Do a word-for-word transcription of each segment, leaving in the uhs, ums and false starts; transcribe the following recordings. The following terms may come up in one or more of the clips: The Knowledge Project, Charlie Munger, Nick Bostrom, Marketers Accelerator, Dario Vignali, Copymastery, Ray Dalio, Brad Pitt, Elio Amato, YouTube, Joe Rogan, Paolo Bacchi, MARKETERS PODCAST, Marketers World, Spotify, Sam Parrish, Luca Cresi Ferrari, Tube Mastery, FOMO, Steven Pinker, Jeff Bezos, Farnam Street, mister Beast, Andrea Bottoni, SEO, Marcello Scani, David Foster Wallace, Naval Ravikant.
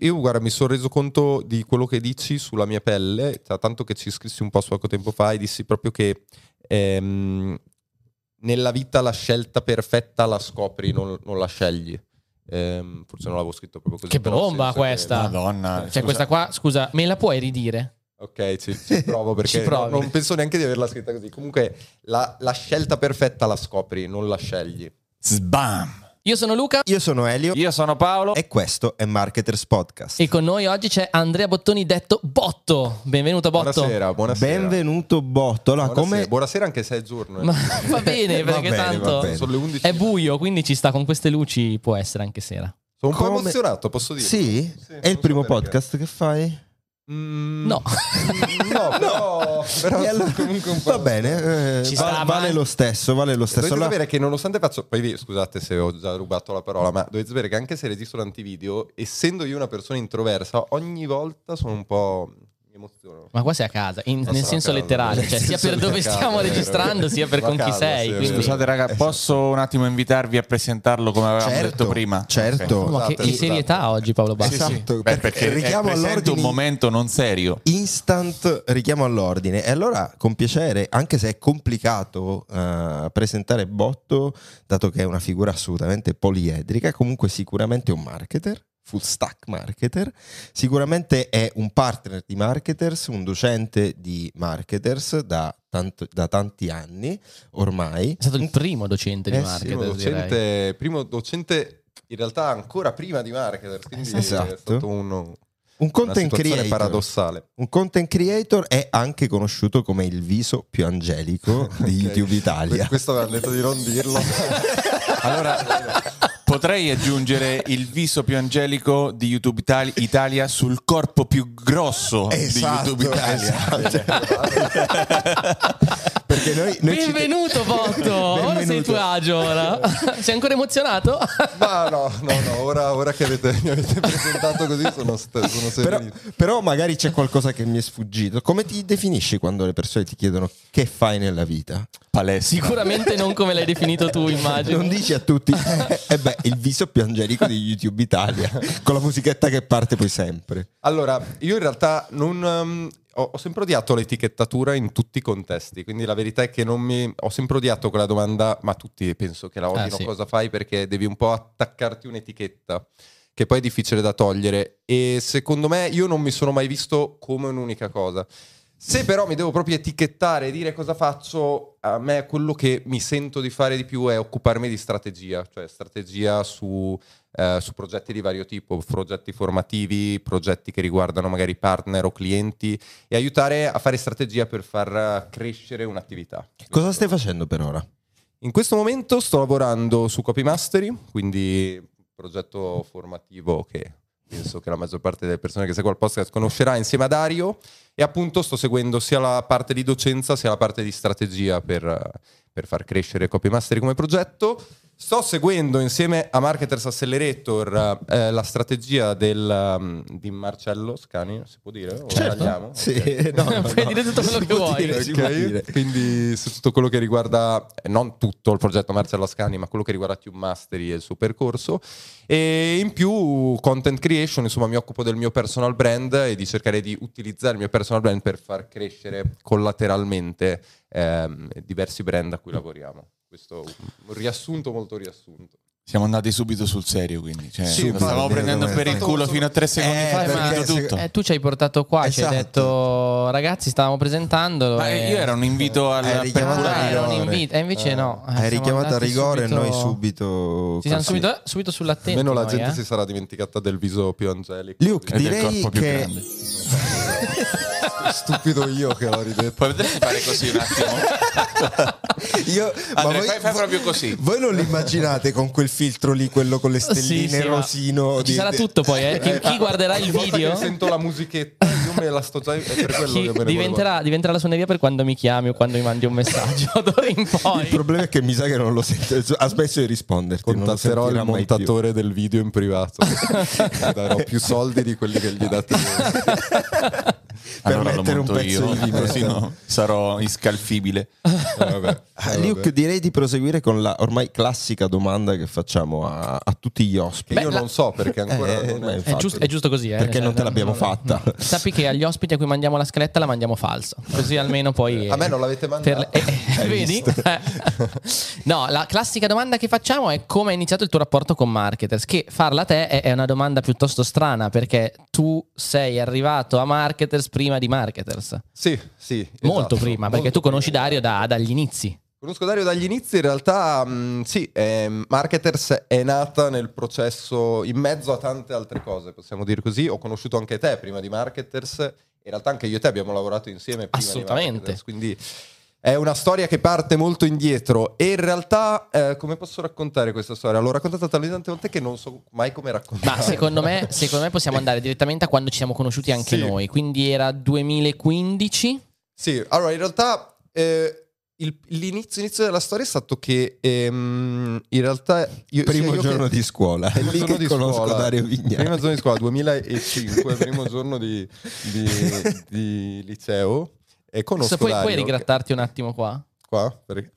Io guarda, mi sono reso conto di quello che dici sulla mia pelle, tanto che ci scrissi un po' poco tempo fa e dissi proprio che ehm, nella vita la scelta perfetta la scopri, non, non la scegli. Ehm, forse non l'avevo scritto proprio così. Che bomba questa! Che... Madonna! Cioè scusa. Questa qua, scusa, me la puoi ridire? Ok, ci, ci provo perché ci no, non penso neanche di averla scritta così. Comunque la, la scelta perfetta la scopri, non la scegli. Sbam! Io sono Luca. Io sono Elio. Io sono Paolo. E questo è Marketers Podcast. E con noi oggi c'è Andrea Bottoni, detto Botto. Benvenuto Botto. Buonasera, buonasera. Benvenuto Botto. Allora, buonasera. Come... buonasera anche se è giorno. Eh. Ma va bene, perché va bene, tanto bene. Sono le undici. È buio, quindi ci sta, con queste luci può essere anche sera. Sono un po' come... emozionato, posso dire. Sì? Sì, è il primo so podcast che fai? Mm, no. No, no, però allora, comunque un po' va bene, eh, ci va, vale lo stesso, vale lo stesso. Dovete allora... sapere che nonostante faccio, poi scusate se ho già rubato la parola, ma dovete sapere che anche se registro l'antivideo, essendo io una persona introversa, ogni volta sono un po' emozionato. Ma qua sei a casa, in, nel senso casa, letterale, nel cioè senso sia per dove casa, stiamo vero, registrando, vero, sia per con casa, chi sei. Quindi... Scusate raga, posso un attimo invitarvi a presentarlo come avevamo certo, detto prima? Certo. Okay. Ma esatto, che esatto. serietà oggi Paolo Bacchi. Esatto, esatto. Beh, perché richiamo all'ordine un momento non serio. Instant richiamo all'ordine. E allora con piacere, anche se è complicato uh, presentare Botto, dato che è una figura assolutamente poliedrica, comunque sicuramente un marketer. Full stack marketer, sicuramente è un partner di Marketers, un docente di Marketers da, tanto, da tanti anni ormai. È stato il primo docente di eh Marketers, sì, docente, primo docente in realtà ancora prima di Marketers, quindi esatto. È stato uno... Un content creator paradossale. Un content creator è anche conosciuto come il viso più angelico di okay. YouTube Italia. Questo aveva detto di non dirlo. Allora potrei aggiungere il viso più angelico di YouTube Italia, Italia sul corpo più grosso esatto, di YouTube Italia. Esatto. Perché noi, noi benvenuto ci... Botto, ora sei tuo agio ora. Sei ancora emozionato? No, no, no, no. Ora, ora che avete, mi avete presentato così sono, st- sono però, però magari c'è qualcosa che mi è sfuggito. Come ti definisci quando le persone ti chiedono che fai nella vita? Palestra. Sicuramente non come l'hai definito tu, immagino. Non dici a tutti eh beh, il viso più angelico di YouTube Italia, con la musichetta che parte poi sempre. Allora, io in realtà non... Um... Ho sempre odiato l'etichettatura in tutti i contesti, quindi la verità è che non mi ho sempre odiato quella domanda, ma tutti penso che la odino, ah, sì. Cosa fai, perché devi un po' attaccarti un'etichetta che poi è difficile da togliere, e secondo me io non mi sono mai visto come un'unica cosa. Se però mi devo proprio etichettare e dire cosa faccio, a me quello che mi sento di fare di più è occuparmi di strategia, cioè strategia su... Uh, su progetti di vario tipo, progetti formativi, progetti che riguardano magari partner o clienti, e aiutare a fare strategia per far crescere un'attività. Cosa stai facendo per ora? In questo momento sto lavorando su Copymastery, quindi un progetto formativo che penso che la maggior parte delle persone che segue il podcast conoscerà, insieme a Dario, e appunto sto seguendo sia la parte di docenza sia la parte di strategia per, per far crescere Copymastery come progetto. Sto seguendo insieme a Marketers Accelerator eh, la strategia del, um, di Marcello Scani, si può dire? O certo. Sì. Okay. No, no, puoi no. dire tutto quello si che vuoi. Dire, okay. Quindi su tutto quello che riguarda, eh, non tutto il progetto Marcello Scani, ma quello che riguarda Tube Mastery e il suo percorso. E in più content creation, insomma mi occupo del mio personal brand e di cercare di utilizzare il mio personal brand per far crescere collateralmente ehm, diversi brand a cui lavoriamo. Questo un riassunto molto riassunto. Siamo andati subito sul serio, quindi cioè, sì, stavamo prendendo per il culo fino a tre secondi eh, fa e ma tutto. Eh, tu ci hai portato qua, esatto. Ci hai detto ragazzi stavamo presentandolo e... Io era un invito al ah, era un invito e invece eh. no eh, hai richiamato a rigore subito... noi subito ci siamo subito, subito sull'attenti. Almeno la gente eh? si sarà dimenticata del viso più angelico Luke, e del corpo che... più grande. Stupido io che l'ho ridetto. Poi potresti fare così un attimo. Io, Andrea, ma voi, fai proprio così. Voi non l'immaginate con quel filtro lì, quello con le stelline, sì, sì, rosino. Ci di, sarà tutto poi, eh? Chi, chi guarderà il video? Che sento la musichetta, io me la sto già. È per quello chi, che me ne diventerà, diventerà la suoneria per quando mi chiami o quando mi mandi un messaggio. D'ora in poi. Il problema è che mi sa che non lo sento. Ha smesso di risponderti. Contatterò il montatore più del video in privato. Darò più soldi di quelli che gli date. per allora mettere un pezzo io. di libro, così no, sarò iscalfibile. Ah, vabbè. Ah, Luke, direi di proseguire con la ormai classica domanda che facciamo a, a tutti gli ospiti. Beh, io la... non so perché ancora eh, non è, è, giusto, è giusto così, eh, perché cioè, non te l'abbiamo no, fatta. Sappi che agli ospiti a cui mandiamo la scaletta la mandiamo falsa, così almeno poi eh, a me non l'avete mandata. Le... Eh, vedi? No, la classica domanda che facciamo è: come è iniziato il tuo rapporto con Marketers? Che farla a te è una domanda piuttosto strana, perché tu sei arrivato a Marketers prima di Marketers. Sì, sì, esatto. Molto prima, perché molto tu conosci Dario da, dagli inizi. Conosco Dario dagli inizi, in realtà mh, sì, eh, Marketers è nata nel processo, in mezzo a tante altre cose, possiamo dire così. Ho conosciuto anche te prima di Marketers, in realtà anche io e te abbiamo lavorato insieme prima. Assolutamente. Di Marketers, quindi è una storia che parte molto indietro e in realtà eh, come posso raccontare questa storia? L'ho raccontata tante volte che non so mai come raccontarla. Ma secondo me, secondo me possiamo andare direttamente a quando ci siamo conosciuti anche sì. noi, quindi era duemilaquindici? Sì, allora in realtà... Eh, Il, l'inizio, l'inizio della storia è stato che ehm, in realtà io, primo io giorno che, di scuola è lì che conosco scuola, Dario Vignali. Primo giorno di scuola duemilacinque, primo giorno di, di, di liceo, e conosco Se puoi, Dario. Puoi rigrattarti un attimo qua? Qua? Perché?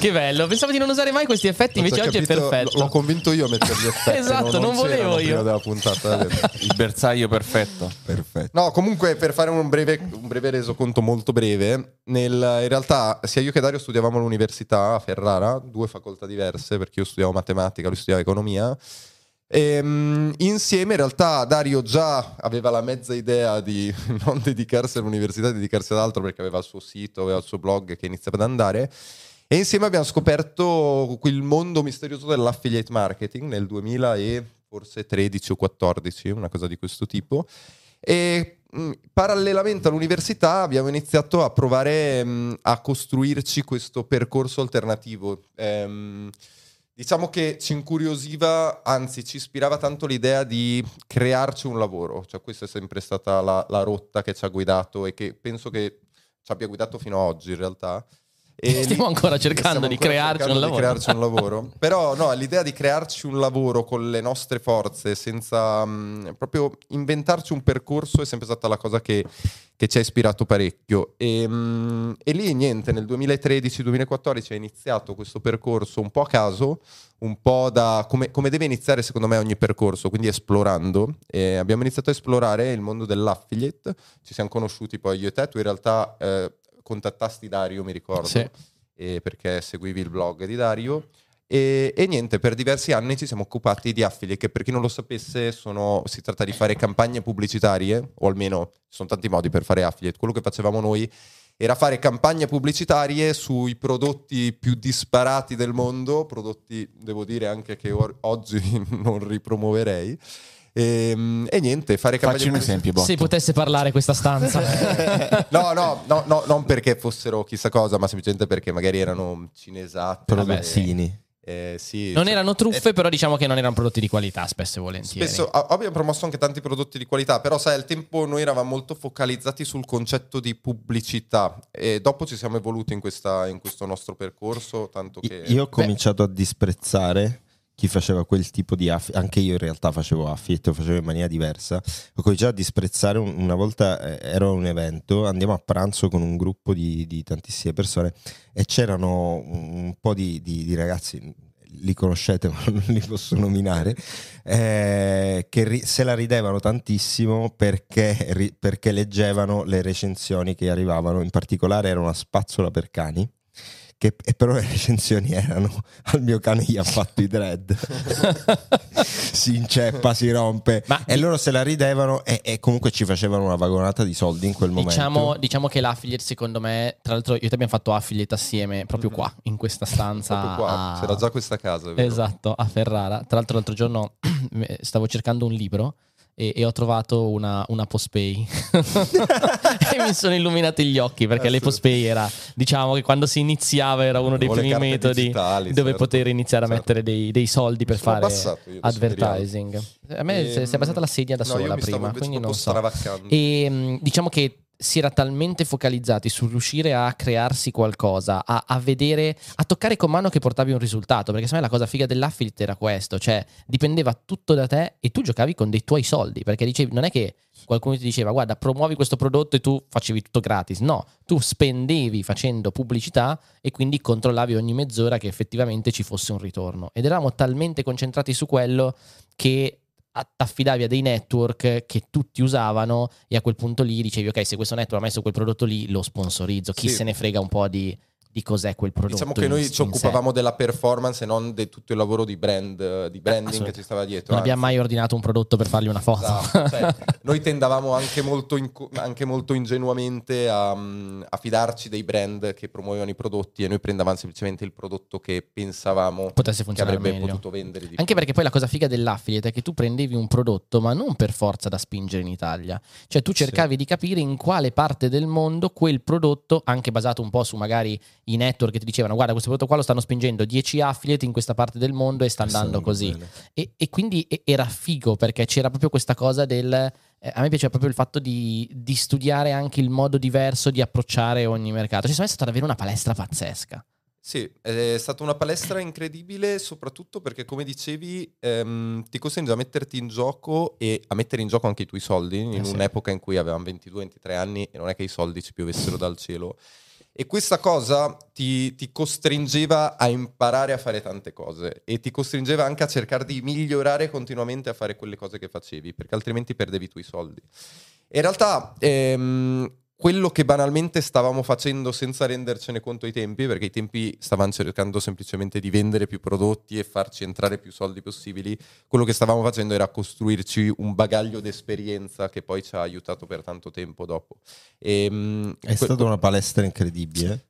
Che bello, pensavo di non usare mai questi effetti, invece oggi capito, è perfetto. L'ho convinto io a mettere gli effetti. Esatto, no, non, non volevo io della puntata. Il bersaglio perfetto. Perfetto. No, comunque per fare un breve, un breve resoconto molto breve, nel, in realtà sia io che Dario studiavamo all'università a Ferrara, due facoltà diverse, perché io studiavo matematica, lui studiava economia. E, um, insieme in realtà Dario già aveva la mezza idea di non dedicarsi all'università, dedicarsi ad altro, perché aveva il suo sito, aveva il suo blog che iniziava ad andare. E insieme abbiamo scoperto il mondo misterioso dell'affiliate marketing nel duemilatredici o quattordici, una cosa di questo tipo. E mh, parallelamente all'università abbiamo iniziato a provare mh, a costruirci questo percorso alternativo. Ehm, Diciamo che ci incuriosiva, anzi ci ispirava tanto l'idea di crearci un lavoro, cioè questa è sempre stata la, la rotta che ci ha guidato e che penso che ci abbia guidato fino ad oggi in realtà. E stiamo ancora cercando, stiamo ancora di, crearci cercando un di crearci un lavoro. Però no, l'idea di crearci un lavoro con le nostre forze, senza mh, proprio inventarci un percorso, è sempre stata la cosa che, che ci ha ispirato parecchio. E, mh, e lì niente, nel duemilatredici duemilaquattordici è iniziato questo percorso un po' a caso, un po' da come, come deve iniziare secondo me ogni percorso, quindi esplorando. E abbiamo iniziato a esplorare il mondo dell'affiliate, ci siamo conosciuti poi io e te, tu in realtà... Eh, contattasti Dario, mi ricordo, sì. eh, perché seguivi il blog di Dario e, e niente, per diversi anni ci siamo occupati di affiliate, che per chi non lo sapesse sono, si tratta di fare campagne pubblicitarie, o almeno ci sono tanti modi per fare affiliate. Quello che facevamo noi era fare campagne pubblicitarie sui prodotti più disparati del mondo, prodotti devo dire anche che or- oggi non ripromuoverei. E, e niente, fare campagne. Facci un esempio, Botto. Se potesse parlare questa stanza. no, no, no, no, non perché fossero chissà cosa, ma semplicemente perché magari erano cinesate. Vabbè, eh, sì, non cioè, erano truffe, eh, però diciamo che non erano prodotti di qualità, spesso e volentieri. Spesso a, abbiamo promosso anche tanti prodotti di qualità, però sai, al tempo noi eravamo molto focalizzati sul concetto di pubblicità e dopo ci siamo evoluti in, questa, in questo nostro percorso, tanto che... Io ho cominciato Beh. a disprezzare... chi faceva quel tipo di affiliate, anche io in realtà facevo affiliate, lo facevo in maniera diversa. Ho cominciato a disprezzare, un, una volta eh, ero a un evento, andiamo a pranzo con un gruppo di, di tantissime persone e c'erano un po' di, di, di ragazzi, li conoscete ma non li posso nominare, eh, che ri- se la ridevano tantissimo perché, ri- perché leggevano le recensioni che arrivavano, in particolare era una spazzola per cani. Che però le recensioni erano: al mio cane gli ha fatto i dread, si inceppa, si rompe. Ma e loro se la ridevano e, e comunque ci facevano una vagonata di soldi in quel momento. Diciamo, diciamo che l'affiliate, secondo me, tra l'altro io e te abbiamo fatto affiliate assieme proprio qua, in questa stanza qua. A... c'era già questa casa, vero? Esatto, a Ferrara. Tra l'altro l'altro giorno stavo cercando un libro E, e ho trovato una, una Postpay e mi sono illuminati gli occhi, perché eh, le Postpay era, diciamo che quando si iniziava era uno dei primi metodi digitali, dove certo, poter iniziare certo. a mettere dei, dei soldi per fare passato, advertising. A me ehm, si è passata la sedia da no, sola prima, quindi non so. E diciamo che si era talmente focalizzati sul riuscire a crearsi qualcosa, a, a vedere, a toccare con mano che portavi un risultato, perché secondo me la cosa figa dell'affiliate era questo, cioè dipendeva tutto da te e tu giocavi con dei tuoi soldi, perché dicevi, non è che qualcuno ti diceva guarda promuovi questo prodotto e tu facevi tutto gratis, no, tu spendevi facendo pubblicità e quindi controllavi ogni mezz'ora che effettivamente ci fosse un ritorno, ed eravamo talmente concentrati su quello che t'affidavi a dei network che tutti usavano e a quel punto lì dicevi ok, se questo network ha messo quel prodotto lì lo sponsorizzo, chi sì. se ne frega un po' di, di cos'è quel prodotto. Diciamo che noi ci occupavamo sé. della performance e non di tutto il lavoro di brand, di branding che ci stava dietro. Non anzi. abbiamo mai ordinato un prodotto per fargli una foto. Esatto. Cioè, noi tendavamo anche molto, in, anche molto ingenuamente a, a fidarci dei brand che promuovevano i prodotti e noi prendavamo semplicemente il prodotto che pensavamo potesse funzionare, che avrebbe meglio. potuto vendere di più. Anche perché poi la cosa figa dell'affiliate è che tu prendevi un prodotto ma non per forza da spingere in Italia, cioè tu cercavi sì. di capire in quale parte del mondo quel prodotto, anche basato un po' su magari i network che ti dicevano guarda questo prodotto qua lo stanno spingendo dieci affiliate in questa parte del mondo e sta andando così, e, e quindi era figo perché c'era proprio questa cosa del eh, a me piaceva proprio il fatto di, di studiare anche il modo diverso di approcciare ogni mercato, cioè secondo me è stata davvero una palestra pazzesca. Sì, è stata una palestra incredibile, soprattutto perché come dicevi ehm, ti costringe a metterti in gioco e a mettere in gioco anche i tuoi soldi in eh sì. un'epoca in cui avevamo ventidue ventitré anni e non è che i soldi ci piovessero dal cielo. E questa cosa ti, ti costringeva a imparare a fare tante cose e ti costringeva anche a cercare di migliorare continuamente a fare quelle cose che facevi, perché altrimenti perdevi i tuoi soldi. In realtà ehm, quello che banalmente stavamo facendo senza rendercene conto ai tempi, perché i tempi stavano cercando semplicemente di vendere più prodotti e farci entrare più soldi possibili, quello che stavamo facendo era costruirci un bagaglio d'esperienza che poi ci ha aiutato per tanto tempo dopo. E, è que- stata una palestra incredibile.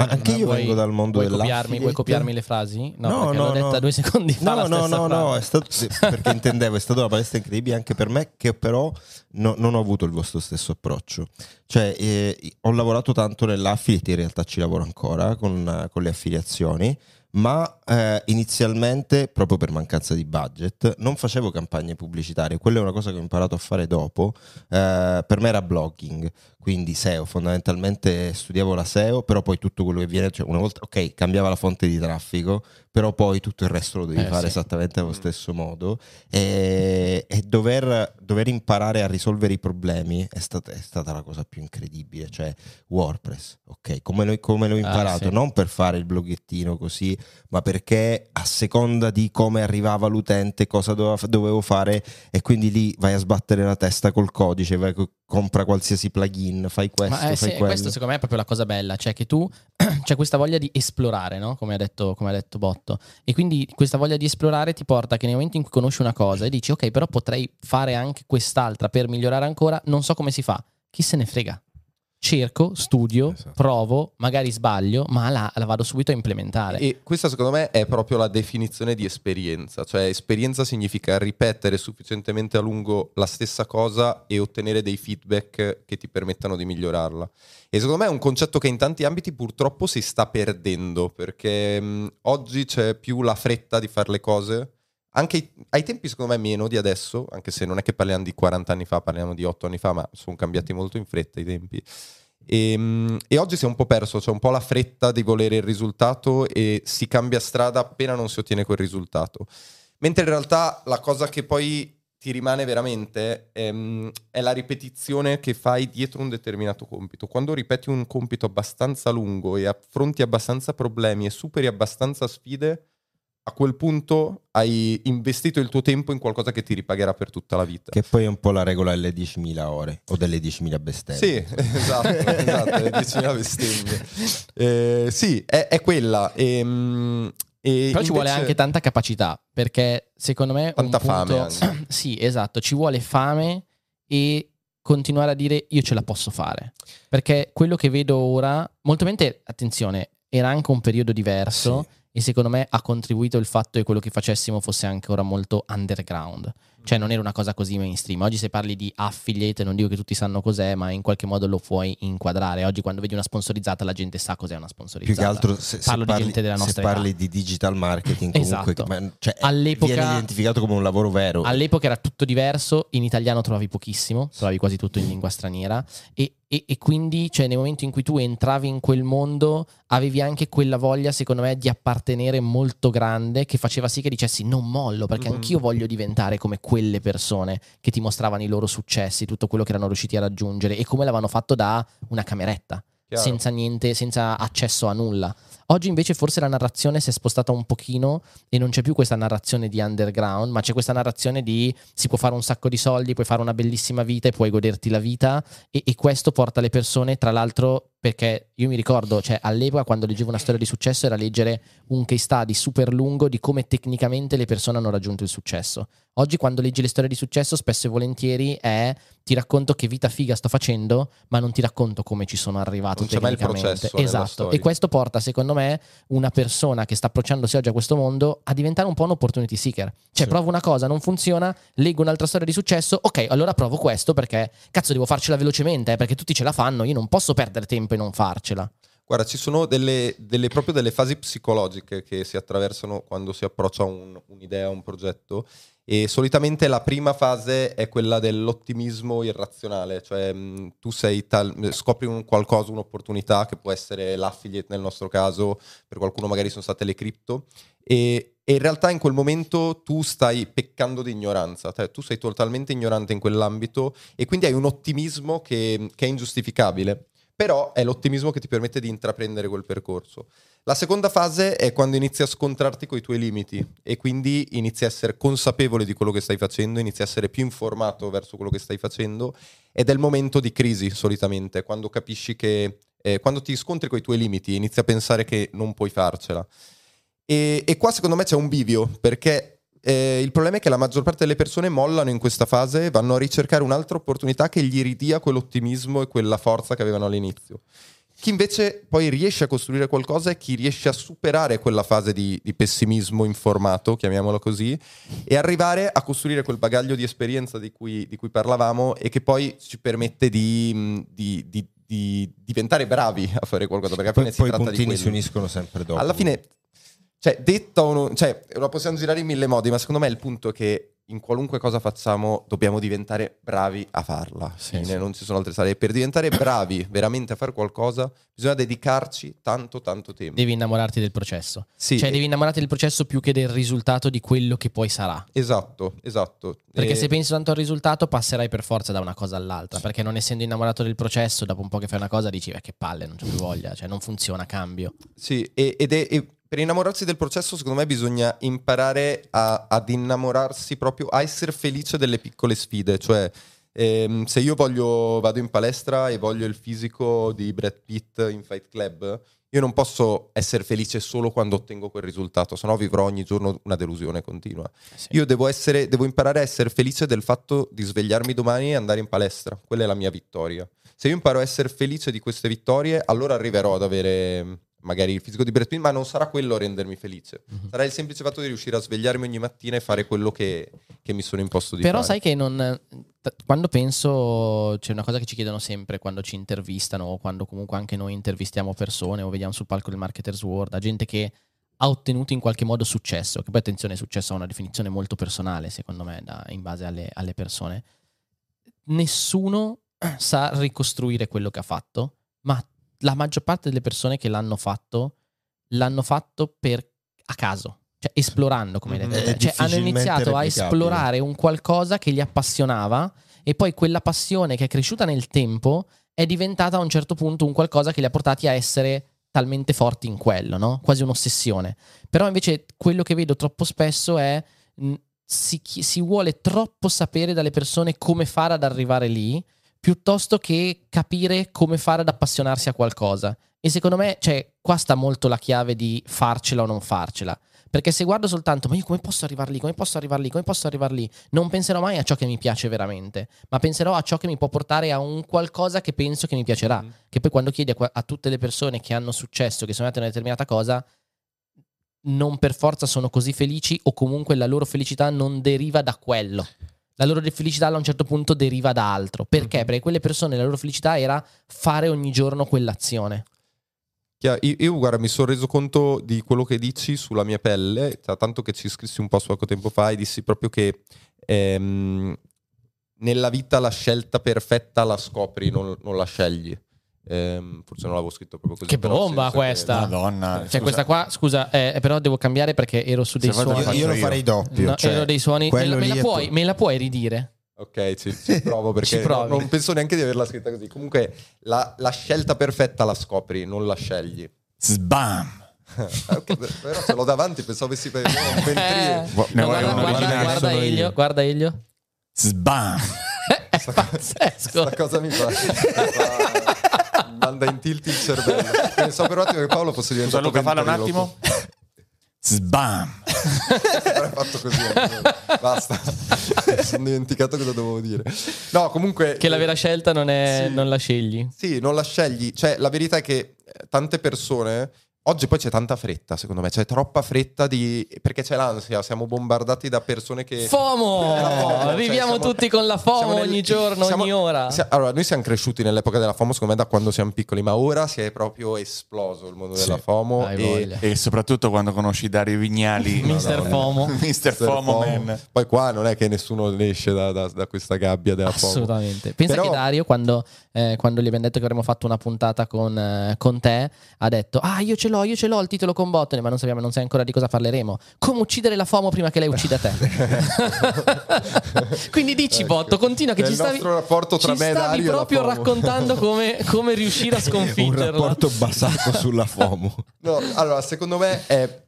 Anche Ma io vuoi, vengo dal mondo dell'affiliate. Vuoi copiarmi le frasi? No, no, no l'ho detta no. due secondi fa. No, la no, no, no, è stato, perché intendevo, è stata una palestra incredibile anche per me, che però no, non ho avuto il vostro stesso approccio. Cioè, eh, ho lavorato tanto nell'affiliate, in realtà ci lavoro ancora con, con le affiliazioni, ma eh, inizialmente, proprio per mancanza di budget, non facevo campagne pubblicitarie. Quella è una cosa che ho imparato a fare dopo. Eh, per me era blogging, quindi S E O, fondamentalmente studiavo la S E O, però poi tutto quello che viene, cioè una volta, ok, cambiava la fonte di traffico, però poi tutto il resto lo devi eh, fare sì. esattamente allo stesso modo, e, e dover, dover imparare a risolvere i problemi è stata, è stata la cosa più incredibile. Cioè WordPress, ok, come, noi, come l'ho imparato, ah, sì. non per fare il bloggettino così, ma perché a seconda di come arrivava l'utente cosa doveva, dovevo fare, e quindi lì vai a sbattere la testa col codice, vai, compra qualsiasi plugin, fai questo, ma, eh, fai sì, quello. Questo secondo me è proprio la cosa bella, cioè che tu c'è questa voglia di esplorare, no? Come ha detto, come ha detto Bot. E quindi questa voglia di esplorare ti porta che nel momento in cui conosci una cosa e dici ok, però potrei fare anche quest'altra per migliorare ancora, non so come si fa, chi se ne frega, cerco, studio, esatto. provo, magari sbaglio, ma la, la vado subito a implementare. E questa secondo me è proprio la definizione di esperienza, cioè esperienza significa ripetere sufficientemente a lungo la stessa cosa e ottenere dei feedback che ti permettano di migliorarla. E secondo me è un concetto che in tanti ambiti purtroppo si sta perdendo, perché mh, oggi c'è più la fretta di fare le cose, anche ai tempi secondo me meno di adesso, anche se non è che parliamo di quaranta anni fa, parliamo di otto anni fa, ma sono cambiati molto in fretta i tempi, e, e oggi si è un po' perso, c'è cioè un po' la fretta di volere il risultato e si cambia strada appena non si ottiene quel risultato, mentre in realtà la cosa che poi ti rimane veramente ehm, è la ripetizione che fai dietro un determinato compito. Quando ripeti un compito abbastanza lungo e affronti abbastanza problemi e superi abbastanza sfide, a quel punto hai investito il tuo tempo in qualcosa che ti ripagherà per tutta la vita. Che poi è un po' la regola delle diecimila ore o delle diecimila bestemmie. Sì, esatto, esatto, le diecimila bestemmie. Eh, sì, è, è quella. E, mh, e però invece ci vuole anche tanta capacità, perché secondo me tanta un fame punto... anche. Sì, esatto, ci vuole fame e continuare a dire io ce la posso fare, perché quello che vedo ora molto mente, attenzione, era anche un periodo diverso sì. e secondo me ha contribuito il fatto che quello che facessimo fosse anche ora molto underground, Cioè non era una cosa così mainstream. Oggi se parli di affiliate, non dico che tutti sanno cos'è, ma in qualche modo lo puoi inquadrare. Oggi quando vedi una sponsorizzata, la gente sa cos'è una sponsorizzata. Più che altro se, se parlo parli, di gente della nostra se parli età. Di digital marketing comunque, esatto. ma, cioè, all'epoca viene identificato come un lavoro vero. All'epoca era tutto diverso, in italiano trovavi pochissimo, trovavi quasi tutto in lingua straniera. E E, e quindi, cioè, nel momento in cui tu entravi in quel mondo, avevi anche quella voglia, secondo me, di appartenere molto grande, che faceva sì che dicessi non mollo, perché mm-hmm. anch'io voglio diventare come quelle persone che ti mostravano i loro successi, tutto quello che erano riusciti a raggiungere e come l'avevano fatto da una cameretta, chiaro. Senza niente, senza accesso a nulla. Oggi invece forse la narrazione si è spostata un pochino e non c'è più questa narrazione di underground, ma c'è questa narrazione di si può fare un sacco di soldi, puoi fare una bellissima vita e puoi goderti la vita, e, e questo porta le persone, tra l'altro, perché io mi ricordo, cioè all'epoca quando leggevo una storia di successo era leggere un case study super lungo di come tecnicamente le persone hanno raggiunto il successo. Oggi quando leggi le storie di successo spesso e volentieri è ti racconto che vita figa sto facendo, ma non ti racconto come ci sono arrivato tecnicamente. Non c'è mai il processo nella storia. E questo porta, secondo me, una persona che sta approcciandosi oggi a questo mondo a diventare un po' un opportunity seeker. Cioè sì. provo una cosa, non funziona, leggo un'altra storia di successo, ok, allora provo questo perché cazzo devo farcela velocemente, eh, perché tutti ce la fanno, io non posso perdere tempo e non farcela. Guarda, ci sono delle, delle proprio delle fasi psicologiche che si attraversano quando si approccia un, un'idea, un progetto, e solitamente la prima fase è quella dell'ottimismo irrazionale, cioè mh, tu sei tal- scopri un qualcosa, un'opportunità che può essere l'affiliate nel nostro caso, per qualcuno magari sono state le cripto, e, e in realtà in quel momento tu stai peccando di ignoranza, cioè, tu sei totalmente ignorante in quell'ambito e quindi hai un ottimismo che, che è ingiustificabile. Però è l'ottimismo che ti permette di intraprendere quel percorso. La seconda fase è quando inizi a scontrarti con i tuoi limiti e quindi inizi a essere consapevole di quello che stai facendo, inizi a essere più informato verso quello che stai facendo, ed è il momento di crisi solitamente, quando capisci che, eh, quando ti scontri con i tuoi limiti inizi a pensare che non puoi farcela. E, e qua secondo me c'è un bivio, perché... Eh, il problema è che la maggior parte delle persone mollano in questa fase, vanno a ricercare un'altra opportunità che gli ridia quell'ottimismo e quella forza che avevano all'inizio. Chi invece poi riesce a costruire qualcosa è chi riesce a superare quella fase di, di pessimismo informato, chiamiamolo così, e arrivare a costruire quel bagaglio di esperienza di cui, di cui parlavamo e che poi ci permette di... di, di di diventare bravi a fare qualcosa, perché alla fine si tratta di quello. Poi i puntini si uniscono sempre dopo. Alla fine... Cioè, detta o no, cioè, la possiamo girare in mille modi, ma secondo me il punto è che in qualunque cosa facciamo dobbiamo diventare bravi a farla. Sì, sì. Non ci sono altre strade. Per diventare bravi veramente a fare qualcosa bisogna dedicarci tanto tanto tempo. Devi innamorarti del processo. Sì, cioè, e... devi innamorarti del processo più che del risultato di quello che poi sarà. Esatto, esatto. Perché e... se pensi tanto al risultato passerai per forza da una cosa all'altra, sì. Perché non essendo innamorato del processo, dopo un po' che fai una cosa dici, beh, che palle, non c'ho più voglia, cioè non funziona, cambio. Sì, e, ed è... E... Per innamorarsi del processo, secondo me, bisogna imparare a, ad innamorarsi proprio, a essere felice delle piccole sfide. Cioè, ehm, se io voglio vado in palestra e voglio il fisico di Brad Pitt in Fight Club, io non posso essere felice solo quando ottengo quel risultato, sennò vivrò ogni giorno una delusione continua. Sì. Io devo essere, devo imparare a essere felice del fatto di svegliarmi domani e andare in palestra. Quella è la mia vittoria. Se io imparo a essere felice di queste vittorie, allora arriverò ad avere... magari il fisico di Brad Pitt, ma non sarà quello a rendermi felice, mm-hmm. sarà il semplice fatto di riuscire a svegliarmi ogni mattina e fare quello che, che mi sono imposto di però fare. Però sai che non t- quando penso, c'è una cosa che ci chiedono sempre quando ci intervistano o quando comunque anche noi intervistiamo persone o vediamo sul palco del Marketers World, la gente che ha ottenuto in qualche modo successo, che poi attenzione successo ha una definizione molto personale secondo me da, in base alle, alle persone, nessuno sa ricostruire quello che ha fatto, ma la maggior parte delle persone che l'hanno fatto l'hanno fatto per a caso, cioè esplorando, come mm-hmm. detto, cioè, hanno iniziato a esplorare un qualcosa che li appassionava e poi quella passione che è cresciuta nel tempo è diventata a un certo punto un qualcosa che li ha portati a essere talmente forti in quello, no? Quasi un'ossessione. Però invece quello che vedo troppo spesso è mh, si, si vuole troppo sapere dalle persone come fare ad arrivare lì, piuttosto che capire come fare ad appassionarsi a qualcosa. E secondo me, cioè, qua sta molto la chiave di farcela o non farcela. Perché se guardo soltanto, ma io come posso arrivar lì, come posso arrivar lì, come posso arrivar lì, non penserò mai a ciò che mi piace veramente, ma penserò a ciò che mi può portare a un qualcosa che penso che mi piacerà. Mm. Che poi quando chiedi a, a tutte le persone che hanno successo, che sono andate a una determinata cosa, non per forza sono così felici, o comunque la loro felicità non deriva da quello. la loro felicità a un certo punto deriva da altro. Perché? Perché quelle persone, la loro felicità era fare ogni giorno quell'azione. Io, io guarda, mi sono reso conto di quello che dici sulla mia pelle, tanto che ci scrissi un po' su poco tempo fa e dissi proprio che ehm, nella vita la scelta perfetta la scopri, non, non la scegli. Ehm, forse non l'avevo scritto proprio così. Che bomba questa! Che... Madonna. Cioè, questa qua, scusa, eh, però devo cambiare perché ero su dei suoni. Io, io lo farei doppio. No, cioè, ero dei suoni. Me la, me, la puoi, me la puoi ridire? Ok, ci, ci provo perché ci no, non penso neanche di averla scritta così. Comunque la, la scelta perfetta la scopri, non la scegli. Sbam! Okay, però se l'ho davanti pensavo avessi per un ventrilo. No, guarda, guarda, guarda Elio, guarda Elio. Sbam! È sta, pazzesco! Questa cosa mi fa... fa manda in tilt il cervello. Pensavo per un attimo che Paolo fosse diventato Luca, fallo un attimo. Sbam! Avrei fatto così, basta. Sono dimenticato cosa dovevo dire. No, comunque che la vera scelta non è sì, non la scegli. Sì, non la scegli. Cioè, la verità è che tante persone oggi, poi c'è tanta fretta, secondo me c'è troppa fretta di perché c'è l'ansia, siamo bombardati da persone che FOMO, eh, FOMO viviamo, cioè, siamo... tutti con la FOMO nel... ogni giorno, siamo... ogni ora. Allora, noi siamo cresciuti nell'epoca della FOMO, secondo me, da quando siamo piccoli, ma ora si è proprio esploso il mondo sì. della FOMO e... e soprattutto quando conosci Dario Vignali mister No, no, FOMO mister FOMO, FOMO. Man. Poi qua non è che nessuno esce da, da, da questa gabbia della FOMO. Assolutamente. Pensa Però... che Dario quando, eh, quando gli abbiamo detto che avremmo fatto una puntata con, eh, con te, ha detto: ah, io ce l'ho, io ce l'ho il titolo con Bottoni, ma non sappiamo, non sai ancora di cosa parleremo. Come uccidere la FOMO prima che lei uccida te. Quindi dici, ecco, Botto, continua che ci stavi, il nostro rapporto tra me e Dario, ci stavi proprio raccontando come, come riuscire a sconfiggerla. Un rapporto basato sulla FOMO. No, allora, secondo me è...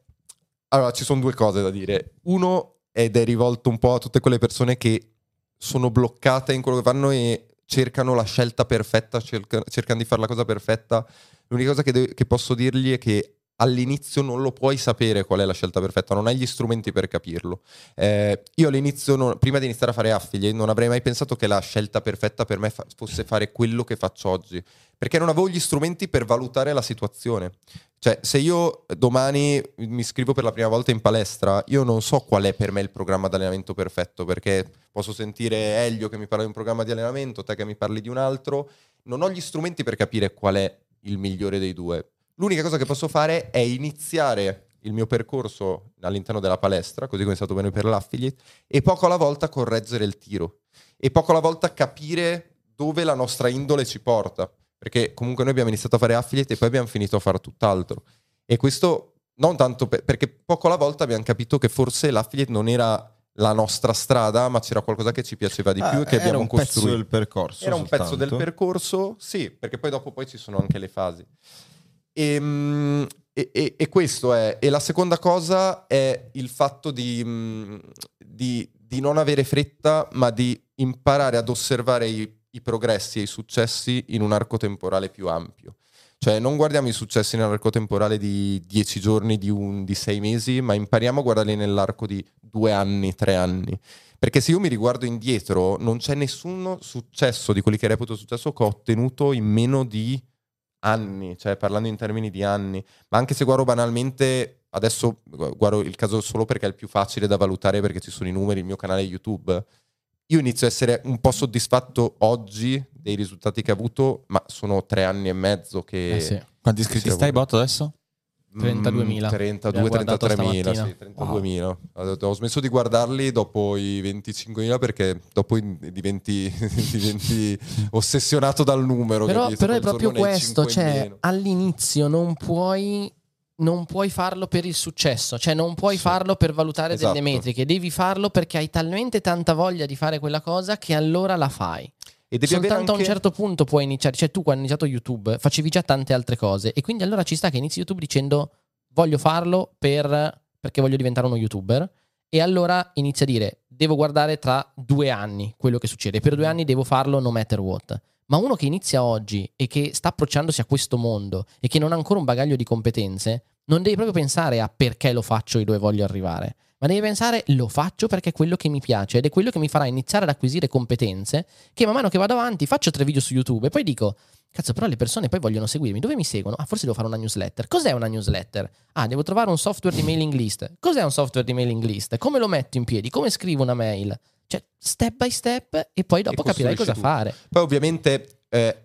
Allora, ci sono due cose da dire. Uno, ed è rivolto un po' a tutte quelle persone che sono bloccate in quello che fanno e cercano la scelta perfetta, cerca... cercano di fare la cosa perfetta. L'unica cosa che, de- che posso dirgli è che all'inizio non lo puoi sapere qual è la scelta perfetta, non hai gli strumenti per capirlo. Eh, io all'inizio, non, prima di iniziare a fare affiliate, non avrei mai pensato che la scelta perfetta per me fa- fosse fare quello che faccio oggi, perché non avevo gli strumenti per valutare la situazione. Cioè, se io domani mi iscrivo per la prima volta in palestra, io non so qual è per me il programma di allenamento perfetto, perché posso sentire Elio che mi parla di un programma di allenamento, te che mi parli di un altro, non ho gli strumenti per capire qual è il migliore dei due. L'unica cosa che posso fare è iniziare il mio percorso all'interno della palestra, così come è stato bene per l'affiliate, e poco alla volta correggere il tiro e poco alla volta capire dove la nostra indole ci porta, perché comunque noi abbiamo iniziato a fare affiliate e poi abbiamo finito a fare tutt'altro, e questo non tanto per, perché poco alla volta abbiamo capito che forse l'affiliate non era la nostra strada, ma c'era qualcosa che ci piaceva di più, ah, e che abbiamo costruito. Era un pezzo del percorso. Era soltanto un pezzo del percorso, sì, perché poi dopo poi ci sono anche le fasi. E, e, e questo è. E la seconda cosa è il fatto di, di, di non avere fretta, ma di imparare ad osservare i, i progressi e i successi in un arco temporale più ampio. Cioè, non guardiamo i successi nell'arco temporale di dieci giorni, di, un, di sei mesi, ma impariamo a guardarli nell'arco di due anni, tre anni. Perché se io mi riguardo indietro, non c'è nessun successo di quelli che reputo successo che ho ottenuto in meno di anni, cioè parlando in termini di anni. Ma anche se guardo banalmente, adesso guardo il caso solo perché è il più facile da valutare, perché ci sono i numeri, il mio canale YouTube... Io inizio a essere un po' soddisfatto oggi dei risultati che ho avuto, ma sono tre anni e mezzo che... Eh sì. Quanti iscritti stai, Botto, adesso? trentaduemila. trentadue trentatremila, sì, trentaduemila. Wow. Ho smesso di guardarli dopo i venticinquemila perché dopo diventi, diventi ossessionato dal numero. Però, che però è proprio questo, cioè all'inizio non puoi... non puoi farlo per il successo, cioè non puoi sì. farlo per valutare esatto. delle metriche, devi farlo perché hai talmente tanta voglia di fare quella cosa che allora la fai. E devi soltanto avere anche... a un certo punto puoi iniziare, cioè tu quando hai iniziato YouTube facevi già tante altre cose e quindi allora ci sta che inizi YouTube dicendo voglio farlo per... perché voglio diventare uno YouTuber, e allora inizi a dire devo guardare tra due anni quello che succede, per due anni devo farlo no matter what. Ma uno che inizia oggi e che sta approcciandosi a questo mondo e che non ha ancora un bagaglio di competenze, non devi proprio pensare a perché lo faccio e dove voglio arrivare, ma devi pensare lo faccio perché è quello che mi piace ed è quello che mi farà iniziare ad acquisire competenze che man mano che vado avanti faccio tre video su YouTube e poi dico cazzo, però le persone poi vogliono seguirmi, dove mi seguono? Ah, forse devo fare una newsletter. Cos'è una newsletter? Ah, devo trovare un software di mailing list. Cos'è un software di mailing list? Come lo metto in piedi? Come scrivo una mail? Cioè, step by step, e poi dopo e capirai cosa tu. fare. Poi ovviamente eh,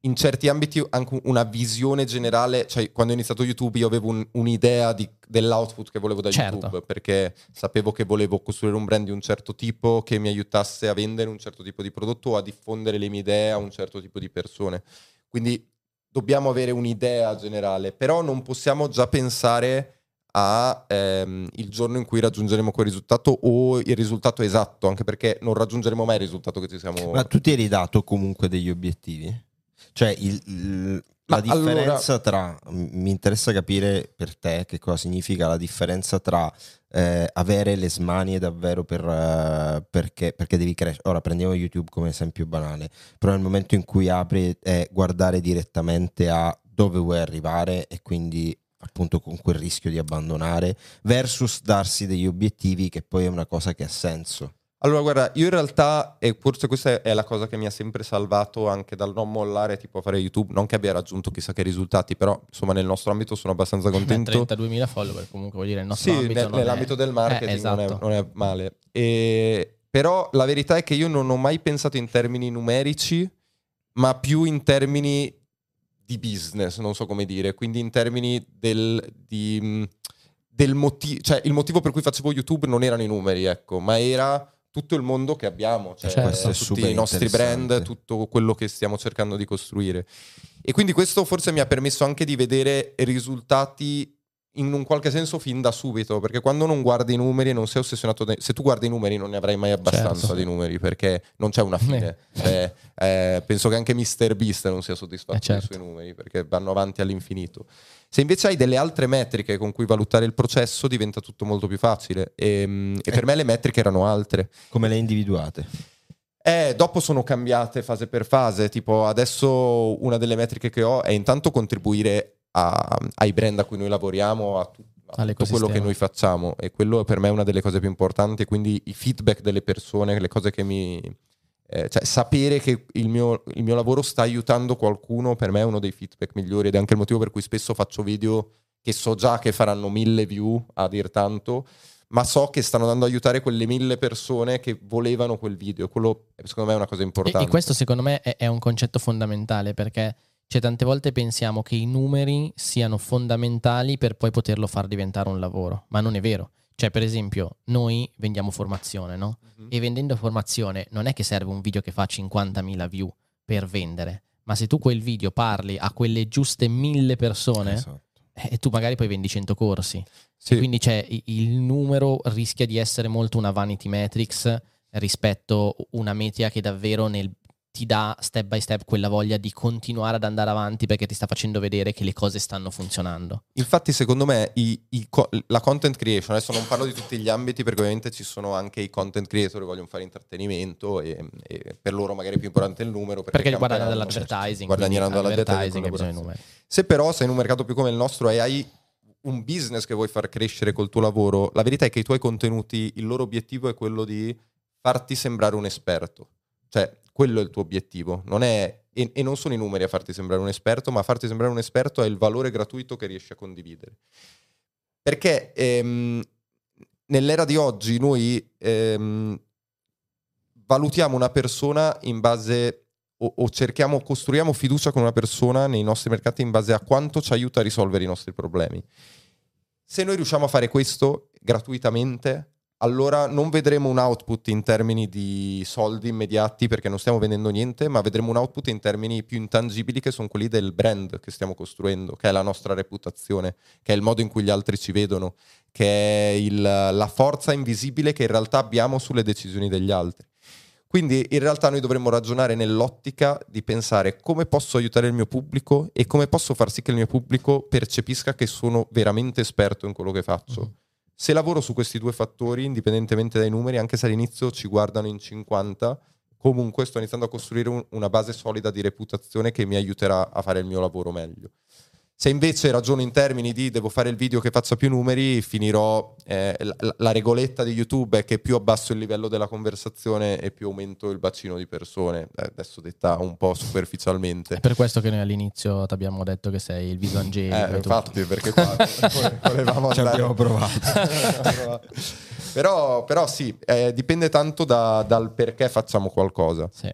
in certi ambiti anche una visione generale, cioè quando ho iniziato YouTube io avevo un, un'idea di, dell'output che volevo da certo. YouTube, perché sapevo che volevo costruire un brand di un certo tipo che mi aiutasse a vendere un certo tipo di prodotto o a diffondere le mie idee a un certo tipo di persone. Quindi dobbiamo avere un'idea generale, però non possiamo già pensare a ehm, il giorno in cui raggiungeremo quel risultato o il risultato esatto, anche perché non raggiungeremo mai il risultato che ci siamo... Ma tu ti eri dato comunque degli obiettivi? Cioè il, il, la differenza allora... tra, mi interessa capire per te che cosa significa la differenza tra eh, avere le smanie davvero per, eh, perché, perché devi crescere. Ora prendiamo YouTube come esempio banale, però nel momento in cui apri è guardare direttamente a dove vuoi arrivare e quindi appunto con quel rischio di abbandonare, versus darsi degli obiettivi, che poi è una cosa che ha senso. Allora guarda, io in realtà, e forse questa è la cosa che mi ha sempre salvato anche dal non mollare, tipo a fare YouTube, non che abbia raggiunto chissà che risultati, però insomma nel nostro ambito sono abbastanza contento. trentaduemila follower comunque, vuol dire il nostro sì, ambito nel, non nell'ambito è... del marketing eh, esatto. non, è, non è male. E, però la verità è che io non ho mai pensato in termini numerici, ma più in termini di business, non so come dire, quindi in termini del... Di, del motivo, cioè il motivo per cui facevo YouTube non erano i numeri, ecco, ma era... tutto il mondo che abbiamo, cioè, cioè tutti super i nostri brand, tutto quello che stiamo cercando di costruire. E quindi questo forse mi ha permesso anche di vedere risultati in un qualche senso fin da subito, perché quando non guardi i numeri e non sei ossessionato, de- se tu guardi i numeri non ne avrai mai abbastanza, certo. di numeri, perché non c'è una fine. Eh. Eh, eh, penso che anche mister Beast non sia soddisfatto eh certo. dei suoi numeri, perché vanno avanti all'infinito. Se invece hai delle altre metriche con cui valutare il processo, diventa tutto molto più facile. E, e per me le metriche erano altre. Come le individuate? Eh, dopo sono cambiate fase per fase. Tipo adesso una delle metriche che ho è intanto contribuire a, ai brand a cui noi lavoriamo, a, tu, a tutto quello che noi facciamo. E quello per me è una delle cose più importanti. Quindi i feedback delle persone, le cose che mi... Eh, cioè sapere che il mio, il mio lavoro sta aiutando qualcuno, per me è uno dei feedback migliori, ed è anche il motivo per cui spesso faccio video che so già che faranno mille view a dir tanto, ma so che stanno andando ad aiutare quelle mille persone che volevano quel video. Quello secondo me è una cosa importante, e, e questo secondo me è, è un concetto fondamentale, perché cioè, tante volte pensiamo che i numeri siano fondamentali per poi poterlo far diventare un lavoro, ma non è vero. Cioè per esempio noi vendiamo formazione, no? Uh-huh. E vendendo formazione non è che serve un video che fa cinquantamila view per vendere, ma se tu quel video parli a quelle giuste mille persone, esatto. eh, tu magari poi vendi cento corsi. Sì. E quindi cioè, il numero rischia di essere molto una vanity metrics rispetto una metrica che davvero nel, ti dà step by step quella voglia di continuare ad andare avanti, perché ti sta facendo vedere che le cose stanno funzionando. Infatti secondo me i, i, la content creation, adesso non parlo di tutti gli ambiti perché ovviamente ci sono anche i content creator che vogliono fare intrattenimento e, e per loro magari è più importante il numero, perché, perché guadagnano dall'advertising, guadagnano dall'advertising, dall'advertising. Se però sei in un mercato più come il nostro e hai un business che vuoi far crescere col tuo lavoro, la verità è che i tuoi contenuti, il loro obiettivo è quello di farti sembrare un esperto. Cioè, quello è il tuo obiettivo, non è, e, e non sono i numeri a farti sembrare un esperto, ma a farti sembrare un esperto è il valore gratuito che riesci a condividere. Perché ehm, nell'era di oggi noi ehm, valutiamo una persona in base, o, o cerchiamo, costruiamo fiducia con una persona nei nostri mercati in base a quanto ci aiuta a risolvere i nostri problemi. Se noi riusciamo a fare questo gratuitamente, allora non vedremo un output in termini di soldi immediati, perché non stiamo vendendo niente, ma vedremo un output in termini più intangibili, che sono quelli del brand che stiamo costruendo, che è la nostra reputazione, che è il modo in cui gli altri ci vedono, che è il, la forza invisibile che in realtà abbiamo sulle decisioni degli altri. Quindi in realtà noi dovremmo ragionare nell'ottica di pensare come posso aiutare il mio pubblico e come posso far sì che il mio pubblico percepisca che sono veramente esperto in quello che faccio. Mm-hmm. Se lavoro su questi due fattori, indipendentemente dai numeri, anche se all'inizio ci guardano in cinquanta, comunque sto iniziando a costruire un, una base solida di reputazione che mi aiuterà a fare il mio lavoro meglio. Se invece ragiono in termini di devo fare il video che faccia più numeri, finirò eh, la, la regoletta di YouTube è che più abbasso il livello della conversazione e più aumento il bacino di persone, eh, adesso detta un po' superficialmente. È per questo che noi all'inizio ti abbiamo detto che sei il viso angelico. Eh, infatti, perché qua volevamo andare. Ci abbiamo provato. Però, però sì, eh, dipende tanto da, dal perché facciamo qualcosa. Sì.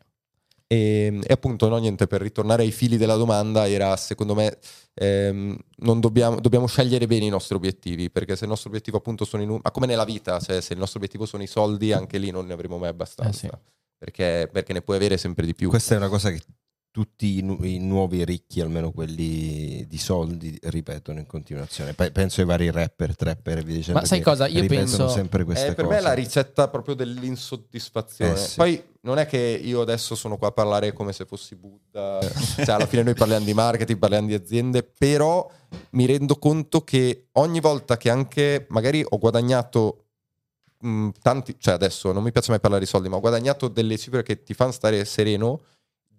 E, e appunto, no, niente, per ritornare ai fili della domanda, era secondo me ehm, non dobbiamo, dobbiamo scegliere bene i nostri obiettivi, perché se il nostro obiettivo appunto sono i numeri, ma come nella vita, cioè, se il nostro obiettivo sono i soldi, anche lì non ne avremo mai abbastanza, eh sì. perché, perché ne puoi avere sempre di più. Questa è una cosa che tutti i, nu- i nuovi ricchi, almeno quelli di soldi, ripetono in continuazione. P- penso ai vari rapper, trapper, vi dicendo. Ma sai cosa? Io penso sempre queste eh, per cose. Me è la ricetta proprio dell'insoddisfazione. Eh, sì. Poi non è che io adesso sono qua a parlare come se fossi Buddha, cioè alla fine noi parliamo di marketing, parliamo di aziende, però mi rendo conto che ogni volta che anche magari ho guadagnato mh, tanti, cioè adesso non mi piace mai parlare di soldi, ma ho guadagnato delle cifre che ti fanno stare sereno,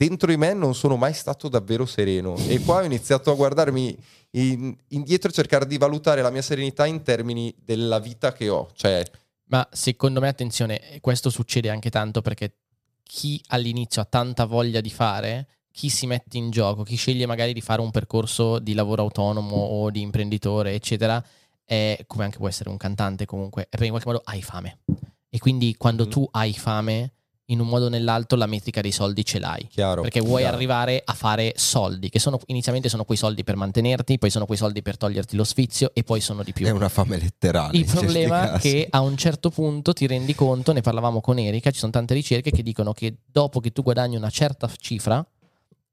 dentro di me non sono mai stato davvero sereno, e qua ho iniziato a guardarmi in, indietro e cercare di valutare la mia serenità in termini della vita che ho. Cioè... Ma secondo me, attenzione, questo succede anche tanto perché chi all'inizio ha tanta voglia di fare, chi si mette in gioco, chi sceglie magari di fare un percorso di lavoro autonomo o di imprenditore, eccetera, è, come anche può essere un cantante comunque, in qualche modo hai fame. E quindi quando mm. tu hai fame... in un modo o nell'altro la metrica dei soldi ce l'hai. Chiaro, perché vuoi chiaro. arrivare a fare soldi, che sono inizialmente sono quei soldi per mantenerti, poi sono quei soldi per toglierti lo sfizio e poi sono di più. È una fame letterale. Il problema è che a un certo punto ti rendi conto, ne parlavamo con Erika, ci sono tante ricerche che dicono che dopo che tu guadagni una certa cifra,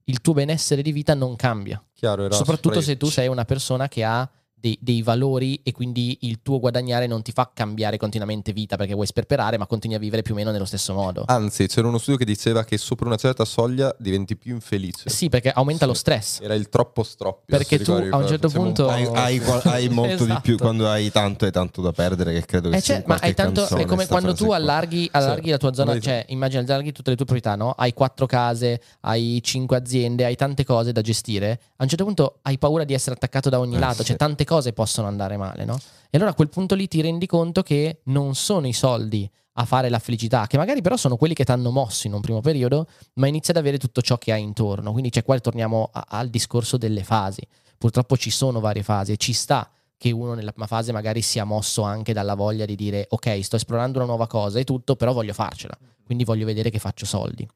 il tuo benessere di vita non cambia. Chiaro, soprattutto se tu sei una persona che ha Dei, dei valori, e quindi il tuo guadagnare non ti fa cambiare continuamente vita perché vuoi sperperare, ma continui a vivere più o meno nello stesso modo. Anzi, c'era uno studio che diceva che sopra una certa soglia diventi più infelice. Sì, perché aumenta sì. lo stress. Era il troppo stroppio. Perché tu ricordi, a un certo punto un... hai, hai, hai molto esatto. di più quando hai tanto e tanto da perdere, che credo che eh, sia cioè, ma hai tanto è come quando tu allarghi, allarghi sì. la tua zona, cioè immagina allarghi tutte le tue proprietà, no? Hai quattro case, hai cinque aziende, hai tante cose da gestire. A un certo punto hai paura di essere attaccato da ogni eh, lato, sì. cioè tante cose possono andare male, no? E allora a quel punto lì ti rendi conto che non sono i soldi a fare la felicità, che magari però sono quelli che ti hanno mosso in un primo periodo, ma inizi ad avere tutto ciò che hai intorno. Quindi cioè, qua torniamo a, al discorso delle fasi. Purtroppo ci sono varie fasi e ci sta che uno nella prima fase magari sia mosso anche dalla voglia di dire ok, sto esplorando una nuova cosa e tutto, però voglio farcela, quindi voglio vedere che faccio soldi.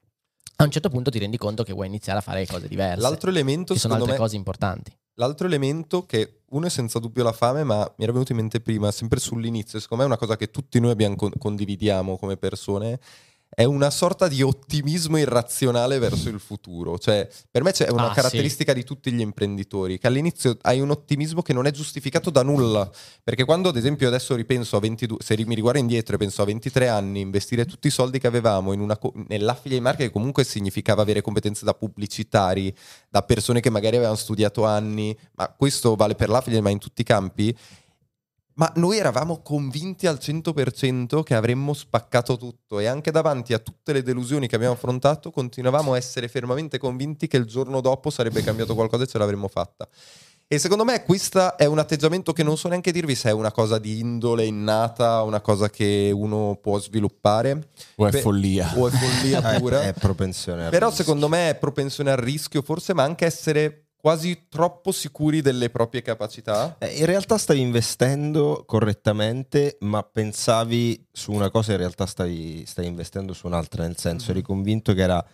A un certo punto ti rendi conto che vuoi iniziare a fare cose diverse. L'altro elemento, che sono altre me... cose importanti. L'altro elemento, che uno è senza dubbio la fame, ma mi era venuto in mente prima, sempre sull'inizio, secondo me è una cosa che tutti noi abbiamo con- condividiamo come persone, è una sorta di ottimismo irrazionale verso il futuro. Cioè, per me c'è una ah, caratteristica sì. di tutti gli imprenditori, che all'inizio hai un ottimismo che non è giustificato da nulla, perché quando ad esempio adesso ripenso a ventidue, se mi riguardo indietro e penso a ventitré anni, investire tutti i soldi che avevamo in una co- nell'affiliate marketing, che comunque significava avere competenze da pubblicitari, da persone che magari avevano studiato anni, ma questo vale per l'affiliate ma in tutti i campi, ma noi eravamo convinti al cento per cento che avremmo spaccato tutto, e anche davanti a tutte le delusioni che abbiamo affrontato continuavamo a essere fermamente convinti che il giorno dopo sarebbe cambiato qualcosa e ce l'avremmo fatta. E secondo me questo è un atteggiamento che non so neanche dirvi se è una cosa di indole innata, una cosa che uno può sviluppare. O è Beh, follia. O è follia pura. È, è propensione al Però rischio. Secondo me è propensione al rischio forse, ma anche essere... quasi troppo sicuri delle proprie capacità. Eh, in realtà stavi investendo correttamente, ma pensavi su una cosa, in realtà stavi, stavi investendo su un'altra, nel senso mm-hmm. eri convinto che era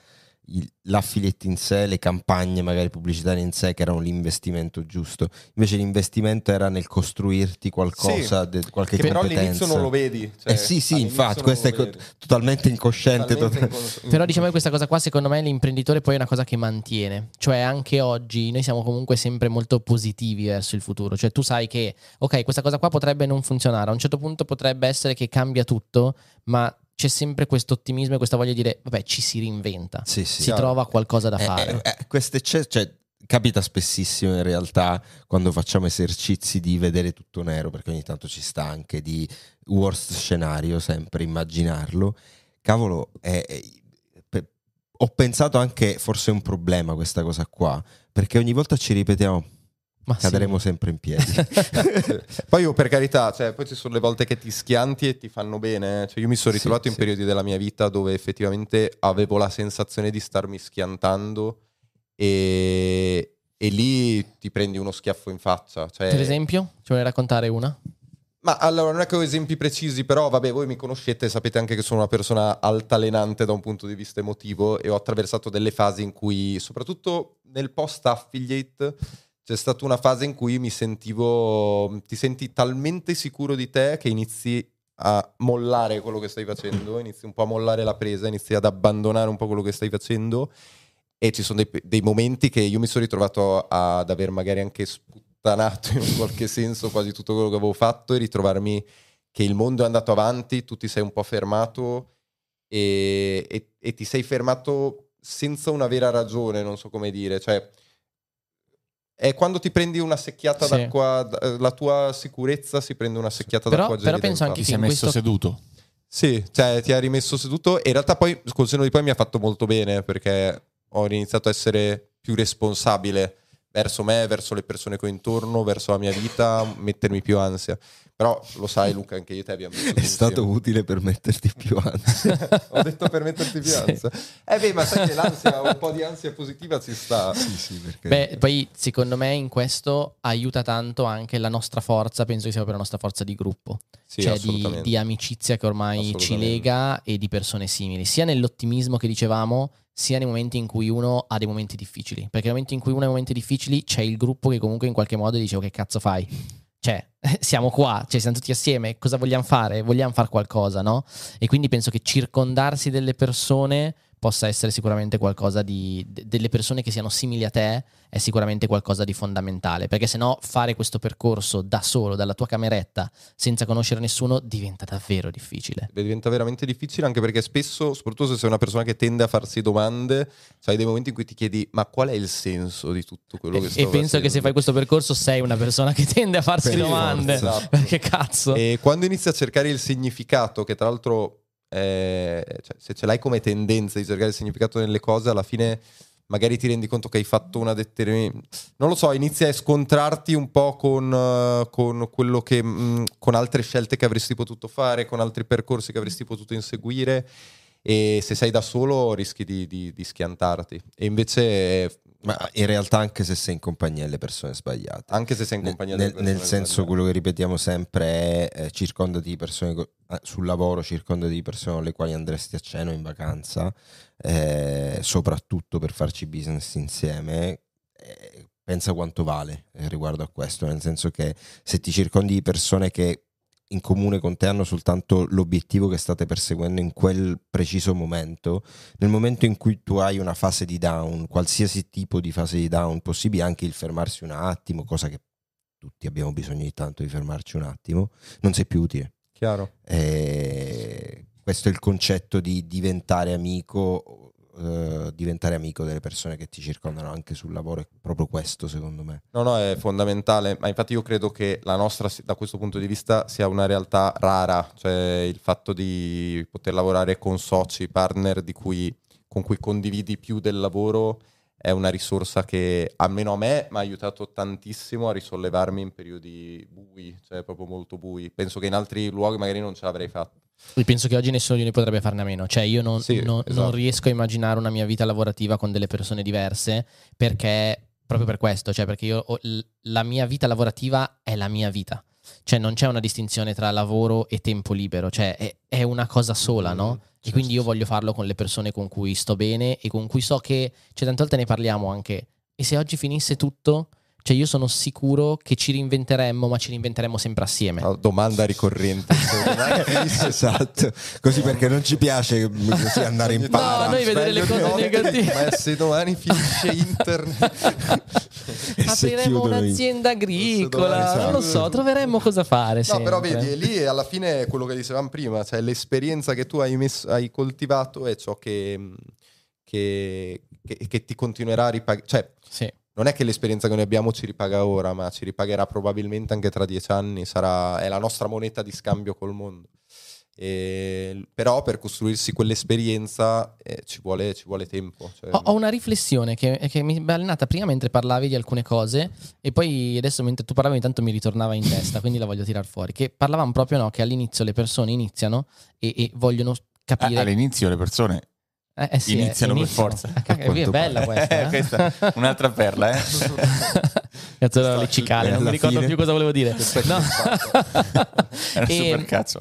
il, l'affiliate in sé, le campagne magari pubblicitarie in sé, che erano l'investimento giusto. Invece l'investimento era nel costruirti qualcosa, sì, de, qualche che competenza. Però all'inizio non lo vedi. Cioè, eh sì, sì, infatti, questo è co- totalmente incosciente. Totalmente tot- incons- però diciamo che questa cosa qua, secondo me, l'imprenditore poi è una cosa che mantiene. Cioè anche oggi noi siamo comunque sempre molto positivi verso il futuro. Cioè tu sai che, ok, questa cosa qua potrebbe non funzionare, a un certo punto potrebbe essere che cambia tutto, ma... c'è sempre questo ottimismo e questa voglia di dire vabbè, ci si reinventa, sì, sì, si chiaro. Trova qualcosa da eh, fare. Eh, eh, queste c'è, cioè, capita spessissimo in realtà quando facciamo esercizi di vedere tutto nero, perché ogni tanto ci sta anche di worst scenario, sempre immaginarlo. Cavolo, eh, eh, pe- ho pensato anche forse è un problema questa cosa qua, perché ogni volta ci ripetiamo... Ma cadremo sì. sempre in piedi. Poi io, per carità, cioè, poi ci sono le volte che ti schianti e ti fanno bene. Cioè, io mi sono ritrovato sì, in sì. periodi della mia vita dove effettivamente avevo la sensazione di starmi schiantando e, e lì ti prendi uno schiaffo in faccia. Cioè... Per esempio? Ci vuoi raccontare una? Ma allora, non è che ho esempi precisi, però vabbè, voi mi conoscete, sapete anche che sono una persona altalenante da un punto di vista emotivo e ho attraversato delle fasi in cui, soprattutto nel post-affiliate, c'è stata una fase in cui mi sentivo, ti senti talmente sicuro di te che inizi a mollare quello che stai facendo, inizi un po' a mollare la presa, inizi ad abbandonare un po' quello che stai facendo, e ci sono dei, dei momenti che io mi sono ritrovato ad aver magari anche sputtato in un qualche senso quasi tutto quello che avevo fatto e ritrovarmi che il mondo è andato avanti, tu ti sei un po' fermato e, e, e ti sei fermato senza una vera ragione, non so come dire, cioè è quando ti prendi una secchiata sì. d'acqua, la tua sicurezza si prende una secchiata però, d'acqua gelida. Però penso anche che ti sei messo questo... seduto. Sì, cioè ti ha rimesso seduto e in realtà poi col senno di poi mi ha fatto molto bene perché ho iniziato a essere più responsabile verso me, verso le persone che ho intorno, verso la mia vita, mettermi più ansia. Però lo sai Luca, anche io e te abbiamo messo è stato insieme. Utile per metterti più ansia. Ho detto per metterti più ansia. Sì. Eh beh, ma sai che l'ansia, un po' di ansia positiva ci sta. Sì, sì, perché... Beh, poi secondo me in questo aiuta tanto anche la nostra forza, penso che sia per la nostra forza di gruppo. Sì, cioè di, di amicizia che ormai ci lega e di persone simili, sia nell'ottimismo che dicevamo, sia nei momenti in cui uno ha dei momenti difficili. Perché nel momento in cui uno ha dei momenti difficili c'è il gruppo che comunque in qualche modo dice oh, che cazzo fai? Cioè, siamo qua, cioè siamo tutti assieme, cosa vogliamo fare? Vogliamo fare qualcosa, no? E quindi penso che circondarsi delle persone possa essere sicuramente qualcosa di... D- delle persone che siano simili a te è sicuramente qualcosa di fondamentale, perché sennò fare questo percorso da solo, dalla tua cameretta, senza conoscere nessuno, diventa davvero difficile. Beh, diventa veramente difficile anche perché spesso, soprattutto se sei una persona che tende a farsi domande, c'hai dei momenti in cui ti chiedi ma qual è il senso di tutto quello che sto e penso facendo? Che se fai questo percorso sei una persona che tende a farsi per domande, esatto. Perché cazzo? E quando inizi a cercare il significato, che tra l'altro eh, cioè, se ce l'hai come tendenza di cercare il significato nelle cose, alla fine magari ti rendi conto che hai fatto una determinata... Non lo so, inizi a scontrarti un po' con, uh, con quello che... Mh, con altre scelte che avresti potuto fare, con altri percorsi che avresti potuto inseguire, e se sei da solo rischi di, di, di schiantarti. E invece... Ma in realtà anche se sei in compagnia delle persone sbagliate. Anche se sei in compagnia delle persone sbagliate. Nel senso, quello che ripetiamo sempre è eh, circondati di persone co- sul lavoro, circondati di persone con le quali andresti a cena o in vacanza, eh, soprattutto per farci business insieme. Eh, pensa quanto vale eh, riguardo a questo, nel senso che se ti circondi di persone che in comune con te hanno soltanto l'obiettivo che state perseguendo in quel preciso momento, nel momento in cui tu hai una fase di down, qualsiasi tipo di fase di down possibile, anche il fermarsi un attimo, cosa che tutti abbiamo bisogno di tanto, di fermarci un attimo, non sei più utile. Chiaro. E questo è il concetto di diventare amico Uh, diventare amico delle persone che ti circondano anche sul lavoro, è proprio questo secondo me. No, no, è fondamentale, ma infatti io credo che la nostra, da questo punto di vista, sia una realtà rara, cioè il fatto di poter lavorare con soci, partner di cui, con cui condividi più del lavoro è una risorsa che, almeno a me, mi ha aiutato tantissimo a risollevarmi in periodi bui, cioè proprio molto bui. Penso che in altri luoghi magari non ce l'avrei fatto. E penso che oggi nessuno di noi potrebbe farne a meno. Cioè io non, sì, non, esatto. non riesco a immaginare una mia vita lavorativa con delle persone diverse, perché proprio per questo, cioè perché io ho, la mia vita lavorativa è la mia vita, cioè non c'è una distinzione tra lavoro e tempo libero, cioè è, è una cosa sola, no? E quindi io voglio farlo con le persone con cui sto bene e con cui so che, cioè tante volte ne parliamo anche, e se oggi finisse tutto... Cioè io sono sicuro che ci reinventeremmo, ma ci reinventeremmo sempre assieme. Oh, domanda ricorrente. Esatto. Così perché non ci piace così andare in palla. No, noi vedere le cose negative. Ma se domani finisce internet, apriremo un'azienda agricola, non lo so, troveremmo cosa fare. No, sempre. Però vedi, lì alla fine è quello che dicevamo prima, cioè l'esperienza che tu hai, messo, hai coltivato è ciò che, che, che, che ti continuerà a ripagare. Cioè, sì. Non è che l'esperienza che noi abbiamo ci ripaga ora, ma ci ripagherà probabilmente anche tra dieci anni, sarà, è la nostra moneta di scambio col mondo. E, però per costruirsi quell'esperienza eh, ci vuole, ci vuole tempo. Cioè... Ho, ho una riflessione che, che mi è nata prima mentre parlavi di alcune cose e poi adesso mentre tu parlavi intanto mi ritornava in testa, quindi la voglio tirar fuori. Che parlavamo proprio no, che all'inizio le persone iniziano e, e vogliono capire... Ah, all'inizio le persone... Eh sì, iniziano eh, per forza. Ah, è bella questa, eh? Questa un'altra perla, eh? Cazzo, no, le cicale, non mi ricordo più cosa volevo dire. No. Era e, super cazzo.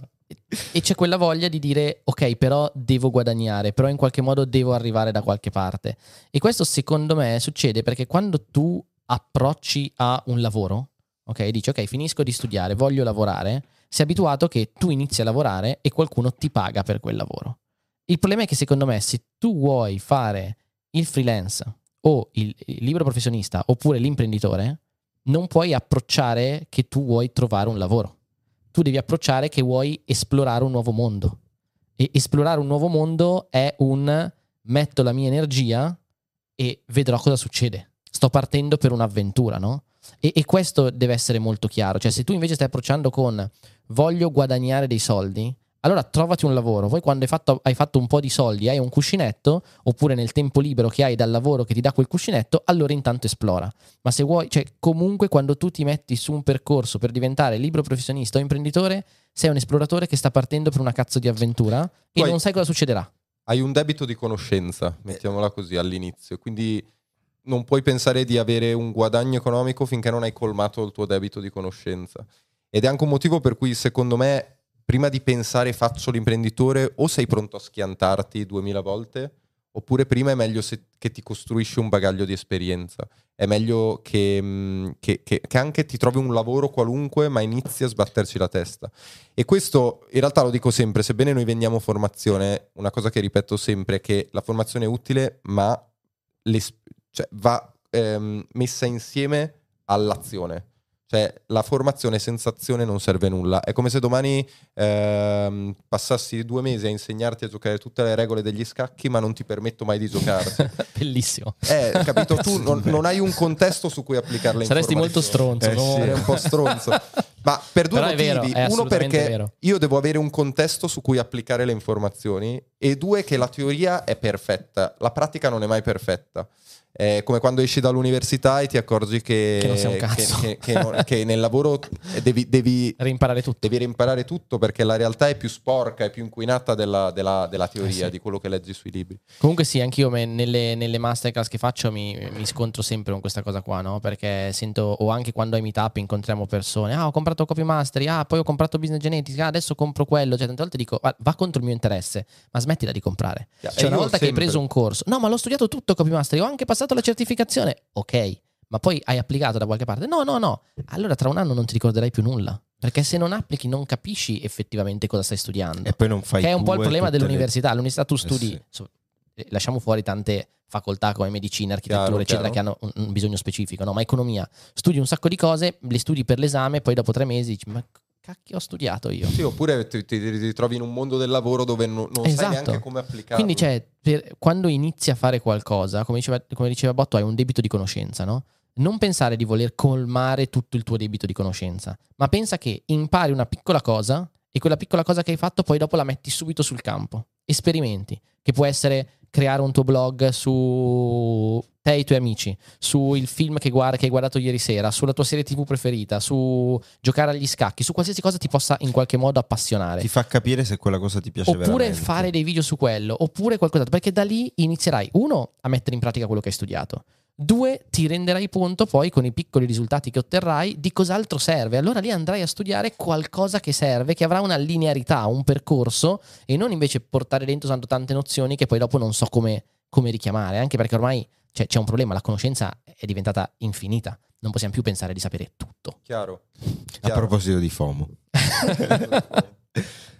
E c'è quella voglia di dire ok, però devo guadagnare, però in qualche modo devo arrivare da qualche parte. E questo secondo me succede perché quando tu approcci a un lavoro, ok, dici ok, finisco di studiare, voglio lavorare, sei abituato che tu inizi a lavorare e qualcuno ti paga per quel lavoro. Il problema è che secondo me se tu vuoi fare il freelance o il, il libero professionista oppure l'imprenditore, non puoi approcciare che tu vuoi trovare un lavoro. Tu devi approcciare che vuoi esplorare un nuovo mondo. E esplorare un nuovo mondo è un metto la mia energia e vedrò cosa succede. Sto partendo per un'avventura, no? E, e questo deve essere molto chiaro. Cioè, se tu invece stai approcciando con voglio guadagnare dei soldi, allora trovati un lavoro. Poi quando hai fatto, hai fatto un po' di soldi, hai un cuscinetto, oppure nel tempo libero che hai dal lavoro che ti dà quel cuscinetto, allora intanto esplora. Ma se vuoi, cioè comunque quando tu ti metti su un percorso per diventare libero professionista o imprenditore, sei un esploratore che sta partendo per una cazzo di avventura e poi non sai cosa succederà. Hai un debito di conoscenza, mettiamola così, all'inizio. Quindi non puoi pensare di avere un guadagno economico finché non hai colmato il tuo debito di conoscenza. Ed è anche un motivo per cui, secondo me, prima di pensare faccio l'imprenditore, o sei pronto a schiantarti duemila volte, oppure prima è meglio se, che ti costruisci un bagaglio di esperienza. È meglio che, che, che, che anche ti trovi un lavoro qualunque, ma inizi a sbatterci la testa. E questo in realtà lo dico sempre, sebbene noi vendiamo formazione, una cosa che ripeto sempre è che la formazione è utile, ma cioè, va ehm, messa insieme all'azione. Cioè la formazione senza azione non serve nulla. È come se domani ehm, passassi due mesi a insegnarti a giocare tutte le regole degli scacchi, ma non ti permetto mai di giocare. Bellissimo. Eh, capito? Tu non, non hai un contesto su cui applicarle. Saresti molto stronzo. Eh, no? Sì, un po' stronzo. Ma per due Però motivi. È vero, è Uno perché vero. Io devo avere un contesto su cui applicare le informazioni, e due che la teoria è perfetta, la pratica non è mai perfetta. È come quando esci dall'università e ti accorgi che, che non sei un cazzo. Che, che, che, non, che nel lavoro devi, devi rimparare tutto. Devi rimparare tutto perché la realtà è più sporca, è più inquinata della, della, della teoria, eh sì. Di quello che leggi sui libri. Comunque sì, anch'io me, nelle, nelle masterclass che faccio mi, mi scontro sempre con questa cosa qua, no? Perché sento, o anche quando ai meetup incontriamo persone, ah ho comprato Copymastery, ah poi ho comprato Business Genetics, ah adesso compro quello, cioè tante volte dico va contro il mio interesse, ma smettila di comprare. Yeah, cioè una volta sempre. Che hai preso un corso, no ma l'ho studiato tutto Copymastery, ho anche passato la certificazione, ok, ma poi hai applicato da qualche parte? No, no, no. Allora tra un anno non ti ricorderai più nulla, perché se non applichi non capisci effettivamente cosa stai studiando. E poi non fai. Che è un po' il problema dell'università. L'università tu studi, eh sì. Lasciamo fuori tante facoltà come medicina, architettura, chiaro, eccetera, chiaro. Che hanno un, un bisogno specifico, no? Ma economia, studi un sacco di cose, le studi per l'esame, poi dopo tre mesi dici ma cacchio ho studiato io. Sì, oppure ti, ti, ti trovi in un mondo del lavoro dove non, non esatto. sai neanche come applicarlo. Quindi cioè, per, quando inizi a fare qualcosa, come diceva, come diceva Botto, hai un debito di conoscenza, no? Non pensare di voler colmare tutto il tuo debito di conoscenza, ma pensa che impari una piccola cosa e quella piccola cosa che hai fatto poi dopo la metti subito sul campo. Esperimenti, che può essere creare un tuo blog su te e i tuoi amici, sul film che, guarda, che hai guardato ieri sera, sulla tua serie tv preferita, su giocare agli scacchi, su qualsiasi cosa ti possa in qualche modo appassionare. Ti fa capire se quella cosa ti piace oppure veramente. Oppure fare dei video su quello, oppure qualcos'altro, perché da lì inizierai, uno, a mettere in pratica quello che hai studiato, due, ti renderai conto poi con i piccoli risultati che otterrai di cos'altro serve. Allora lì andrai a studiare qualcosa che serve, che avrà una linearità, un percorso, e non invece portare dentro tanto tante nozioni che poi dopo non so come, come richiamare, anche perché ormai c'è, c'è un problema, la conoscenza è diventata infinita, non possiamo più pensare di sapere tutto. Chiaro. Chiaro. A proposito di FOMO.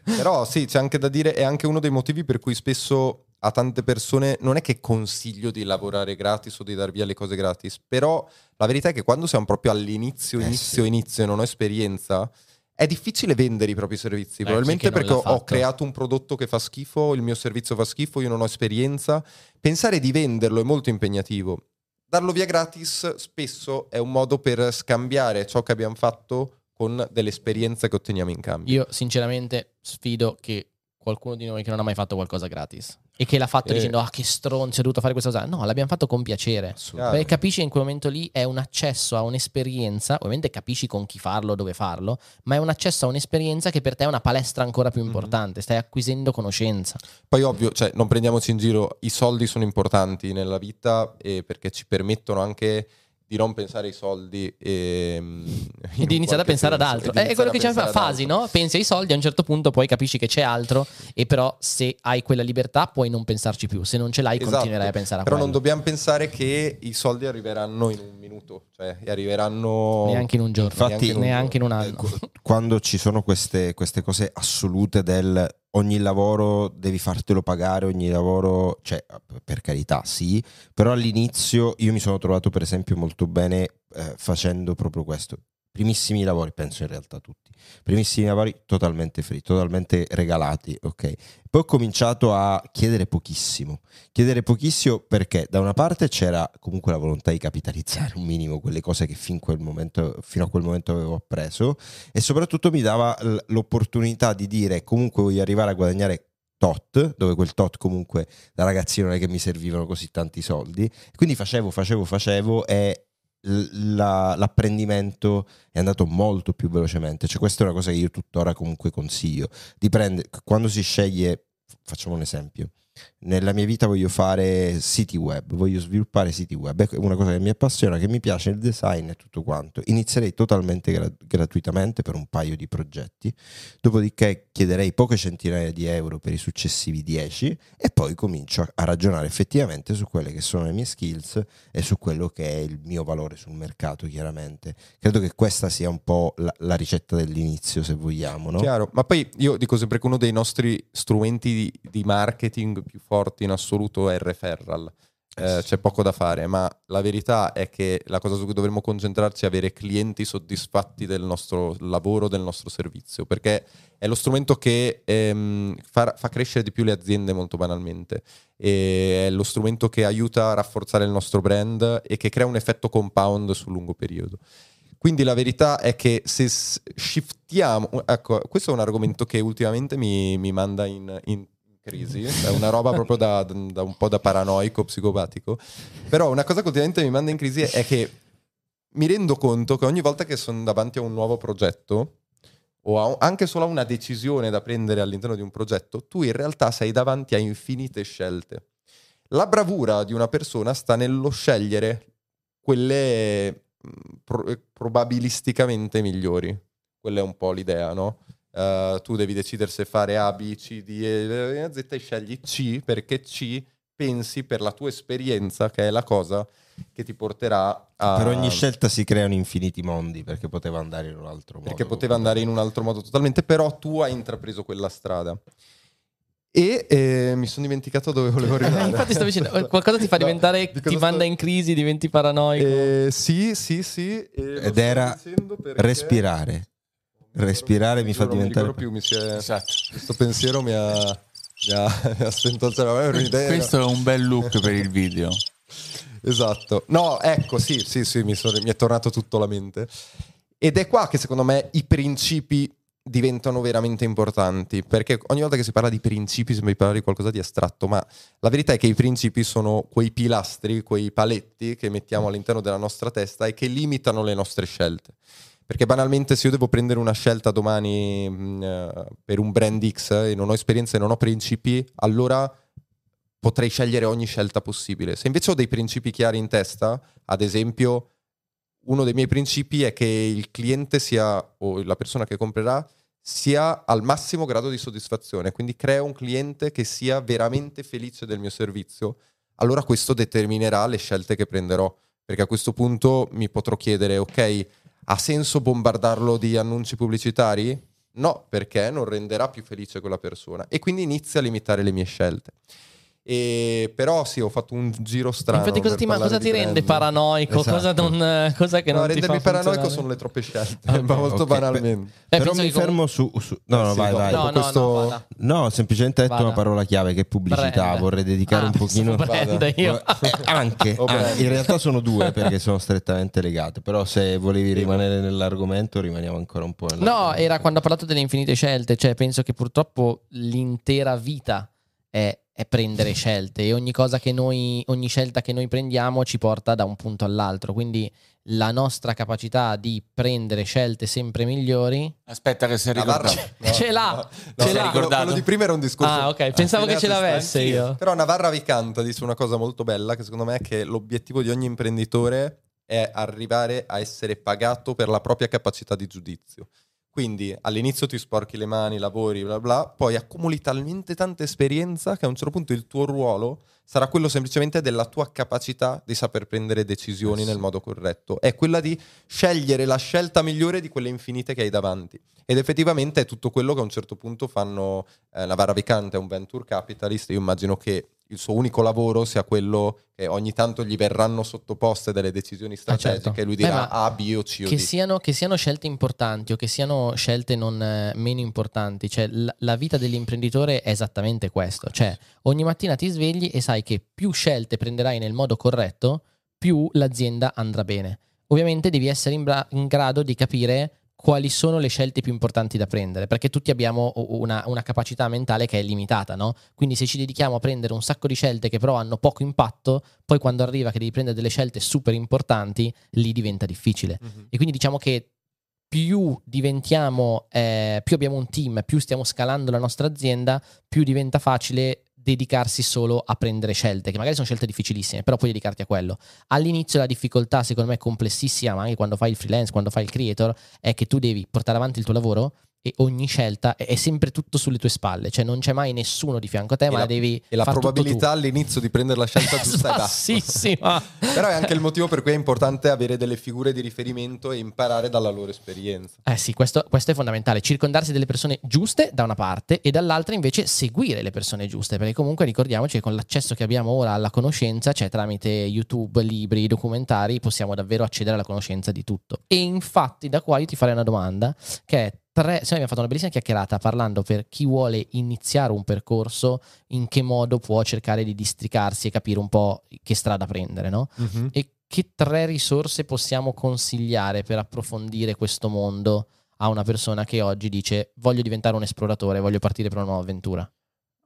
Però sì, c'è anche da dire, è anche uno dei motivi per cui spesso a tante persone non è che consiglio di lavorare gratis o di dar via le cose gratis, però la verità è che quando siamo proprio all'inizio, eh inizio, sì. inizio e non ho esperienza, è difficile vendere i propri servizi, eh, probabilmente perché ho creato un prodotto che fa schifo, il mio servizio fa schifo, io non ho esperienza. Pensare di venderlo è molto impegnativo. Darlo via gratis spesso è un modo per scambiare ciò che abbiamo fatto con delle esperienze che otteniamo in cambio. Io sinceramente sfido che qualcuno di noi che non ha mai fatto qualcosa gratis e che l'ha fatto eh. dicendo ah che stronzo ho dovuto fare questa cosa, no, l'abbiamo fatto con piacere, perché capisci in quel momento lì è un accesso a un'esperienza, ovviamente capisci con chi farlo, dove farlo, ma è un accesso a un'esperienza che per te è una palestra ancora più importante, mm-hmm. stai acquisendo conoscenza. Poi ovvio, cioè non prendiamoci in giro, i soldi sono importanti nella vita, e perché ci permettono anche di non pensare ai soldi e, e di iniziare a pensare senso, ad altro. È eh, quello che diceva Fasi, no? Pensi ai soldi, a un certo punto poi capisci che c'è altro, e però se hai quella libertà puoi non pensarci più, se non ce l'hai esatto. continuerai a pensare a però quello. Non dobbiamo pensare che i soldi arriveranno in un minuto, cioè arriveranno neanche in un giorno, infatti, neanche, in un, neanche in un anno. Quando ci sono queste, queste cose assolute del ogni lavoro devi fartelo pagare, ogni lavoro, cioè per carità sì, però all'inizio io mi sono trovato per esempio molto bene eh, facendo proprio questo, primissimi lavori, penso in realtà tutti, primissimi lavori totalmente free, totalmente regalati, ok? Poi ho cominciato a chiedere pochissimo, chiedere pochissimo perché da una parte c'era comunque la volontà di capitalizzare un minimo quelle cose che fin quel momento, fino a quel momento avevo appreso, e soprattutto mi dava l'opportunità di dire comunque voglio arrivare a guadagnare tot, dove quel tot comunque da ragazzino non è che mi servivano così tanti soldi, quindi facevo, facevo, facevo e... La, l'apprendimento è andato molto più velocemente, cioè questa è una cosa che io tuttora comunque consiglio di prendere quando si sceglie. Facciamo un esempio: nella mia vita voglio fare siti web, voglio sviluppare siti web, è una cosa che mi appassiona, che mi piace il design e tutto quanto, inizierei totalmente gra- gratuitamente per un paio di progetti, dopodiché chiederei poche centinaia di euro per i successivi dieci e poi comincio a, a ragionare effettivamente su quelle che sono le mie skills e su quello che è il mio valore sul mercato. Chiaramente credo che questa sia un po' la, la ricetta dell'inizio, se vogliamo, no? Chiaro, ma poi io dico sempre che uno dei nostri strumenti di, di marketing più forti in assoluto è il referral, eh, c'è poco da fare, ma la verità è che la cosa su cui dovremmo concentrarci è avere clienti soddisfatti del nostro lavoro, del nostro servizio, perché è lo strumento che ehm, fa, fa crescere di più le aziende, molto banalmente, e è lo strumento che aiuta a rafforzare il nostro brand e che crea un effetto compound sul lungo periodo. Quindi la verità è che se shiftiamo, ecco, questo è un argomento che ultimamente mi, mi manda in, in crisi, è una roba proprio da, da un po' da paranoico, psicopatico, però una cosa che ultimamente mi manda in crisi è che mi rendo conto che ogni volta che sono davanti a un nuovo progetto o a, anche solo a una decisione da prendere all'interno di un progetto, tu in realtà sei davanti a infinite scelte. La bravura di una persona sta nello scegliere quelle pro, probabilisticamente migliori, quella è un po' l'idea, no? Uh, tu devi decidere se fare A, B, C, D e Z e scegli C perché C pensi per la tua esperienza che è la cosa che ti porterà a... Per ogni scelta si creano infiniti mondi, perché poteva andare in un altro modo. Perché poteva andare in un altro modo totalmente, però tu hai intrapreso quella strada. E eh, mi sono dimenticato dove volevo arrivare. Infatti sto dicendo, qualcosa ti fa diventare, no, ti manda sto... in crisi, diventi paranoico. Eh, sì, sì, sì. Eh, Ed era perché... respirare. Respirare mi fa diventare più, mi si è... esatto. Questo pensiero mi ha, mi ha, mi ha spento. Questo è un bel look per il video. Esatto. No, ecco, sì, sì, sì, mi, sono, mi è tornato tutto alla mente. Ed è qua che secondo me i principi diventano veramente importanti, perché ogni volta che si parla di principi sembra di parlare di qualcosa di astratto, ma la verità è che i principi sono quei pilastri, quei paletti che mettiamo all'interno della nostra testa e che limitano le nostre scelte. Perché banalmente, se io devo prendere una scelta domani mh, per un brand X e non ho esperienza e non ho principi, allora potrei scegliere ogni scelta possibile. Se invece ho dei principi chiari in testa, ad esempio uno dei miei principi è che il cliente sia, o la persona che comprerà, sia al massimo grado di soddisfazione, quindi creo un cliente che sia veramente felice del mio servizio, allora questo determinerà le scelte che prenderò, perché a questo punto mi potrò chiedere, ok, ha senso bombardarlo di annunci pubblicitari? No, perché non renderà più felice quella persona. E quindi inizia a limitare le mie scelte. E però sì, ho fatto un giro strano. Infatti cosa ti, ma cosa ti rende paranoico? Esatto. Cosa, non, cosa che no, non ti fa funzionare? No, rendermi paranoico sono le troppe scelte, okay, ma molto okay, banalmente. Beh, però mi fermo con... su, su... No, no, sì, vai, vai. No, no, questo... no, no, semplicemente hai detto una parola chiave che è pubblicità. Brand. Vorrei dedicare ah, un pochino... Brand, io. anche, ah, in realtà sono due perché sono strettamente legate, però se volevi rimanere nell'argomento rimaniamo ancora un po'. No, era quando ho parlato delle infinite scelte, cioè penso che purtroppo l'intera vita è... è prendere scelte e ogni cosa che noi, ogni scelta che noi prendiamo ci porta da un punto all'altro, quindi la nostra capacità di prendere scelte sempre migliori. Aspetta che si è ricordato. No, ce l'ha, no, ce no, l'ha. No, quello, quello di prima era un discorso. Ah, ok, pensavo ah, che ce l'avesse io. Però Naval Ravikant dice una cosa molto bella che secondo me è che l'obiettivo di ogni imprenditore è arrivare a essere pagato per la propria capacità di giudizio. Quindi all'inizio ti sporchi le mani, lavori, bla bla, poi accumuli talmente tanta esperienza che a un certo punto il tuo ruolo sarà quello semplicemente della tua capacità di saper prendere decisioni nel modo corretto. È quella di scegliere la scelta migliore di quelle infinite che hai davanti. Ed effettivamente è tutto quello che a un certo punto fanno eh, Naval Ravikant, è un venture capitalist. Io immagino che il suo unico lavoro sia quello che ogni tanto gli verranno sottoposte delle decisioni strategiche, ah, certo. e lui dirà Beh, A, B o C o che D. Siano, che siano scelte importanti o che siano scelte non eh, meno importanti, cioè l- la vita dell'imprenditore è esattamente questo, cioè ogni mattina ti svegli e sai che più scelte prenderai nel modo corretto, più l'azienda andrà bene. Ovviamente devi essere in, bra- in grado di capire quali sono le scelte più importanti da prendere, perché tutti abbiamo una, una capacità mentale che è limitata, no? Quindi se ci dedichiamo a prendere un sacco di scelte che però hanno poco impatto, poi quando arriva che devi prendere delle scelte super importanti, lì diventa difficile. Mm-hmm. E quindi diciamo che più diventiamo, eh, più abbiamo un team, più stiamo scalando la nostra azienda, più diventa facile dedicarsi solo a prendere scelte, che magari sono scelte difficilissime, però puoi dedicarti a quello. All'inizio la difficoltà, secondo me, è complessissima, ma anche quando fai il freelance, quando fai il creator, è che tu devi portare avanti il tuo lavoro e ogni scelta è sempre tutto sulle tue spalle, cioè non c'è mai nessuno di fianco a te, e ma la, devi e la probabilità all'inizio di prendere la scelta giusta è bassissima. Però è anche il motivo per cui è importante avere delle figure di riferimento e imparare dalla loro esperienza. Eh sì, questo, questo è fondamentale, circondarsi delle persone giuste da una parte e dall'altra invece seguire le persone giuste, perché comunque ricordiamoci che con l'accesso che abbiamo ora alla conoscenza, cioè tramite YouTube, libri, documentari, possiamo davvero accedere alla conoscenza di tutto. E infatti da qua io ti farei una domanda che è tre, se no abbiamo fatto una bellissima chiacchierata parlando per chi vuole iniziare un percorso, in che modo può cercare di districarsi e capire un po' che strada prendere, no? Mm-hmm. E che tre risorse possiamo consigliare per approfondire questo mondo a una persona che oggi dice voglio diventare un esploratore, voglio partire per una nuova avventura?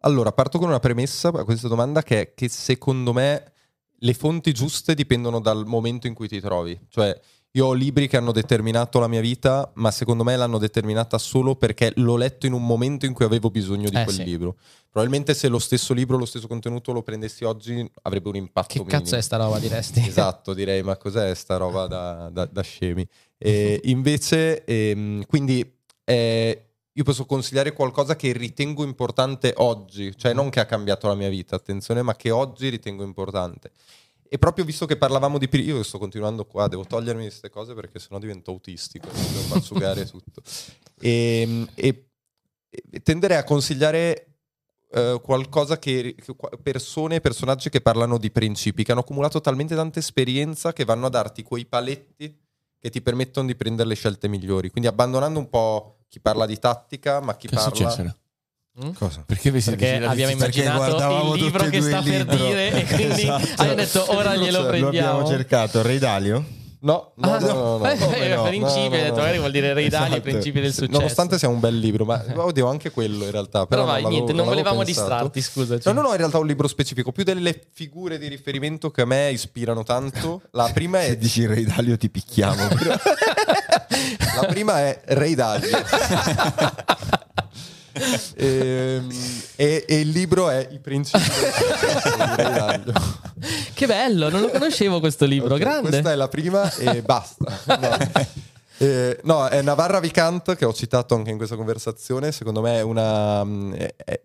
Allora, parto con una premessa a questa domanda, che è che secondo me le fonti giuste dipendono dal momento in cui ti trovi, cioè io ho libri che hanno determinato la mia vita, ma secondo me l'hanno determinata solo perché l'ho letto in un momento in cui avevo bisogno di eh, quel sì. libro. Probabilmente se lo stesso libro, lo stesso contenuto lo prendessi oggi avrebbe un impatto che minimo. Che cazzo è sta roba, diresti? Esatto, direi, ma cos'è sta roba da, da, da scemi? E invece, ehm, quindi eh, io posso consigliare qualcosa che ritengo importante oggi, cioè non che ha cambiato la mia vita, attenzione, ma che oggi ritengo importante. E proprio visto che parlavamo di... Pri- io sto continuando qua, devo togliermi queste cose perché sennò divento autistico, devo masciugare tutto. E, e, e tenderei a consigliare uh, qualcosa che, che... persone e personaggi che parlano di principi, che hanno accumulato talmente tanta esperienza che vanno a darti quei paletti che ti permettono di prendere le scelte migliori. Quindi abbandonando un po' chi parla di tattica, ma chi che parla... Mm? Cosa? Perché, perché abbiamo immaginato il libro che sta libro. per dire e quindi esatto. Hai detto ora glielo prendiamo. Lo abbiamo cercato, Ray Dalio? No, no, ah, no, no, no, eh, no, eh, no, principi, no, no, no. Magari vuol dire Ray esatto. Dalio, i principi del successo. Nonostante sia un bel libro, ma odio anche quello in realtà. Però, però vai, non niente, non volevamo pensato. distrarti, scusaci. No, no, no, in realtà un libro specifico, più delle figure di riferimento che a me ispirano tanto. La prima è... Se dici Ray Dalio ti picchiamo. La prima è Ray Dalio. e, e, e il libro è I principi del che bello, non lo conoscevo questo libro, okay, grande. Questa è la prima e basta. No, e, no è Naval Ravikant, che ho citato anche in questa conversazione. Secondo me è una è, è,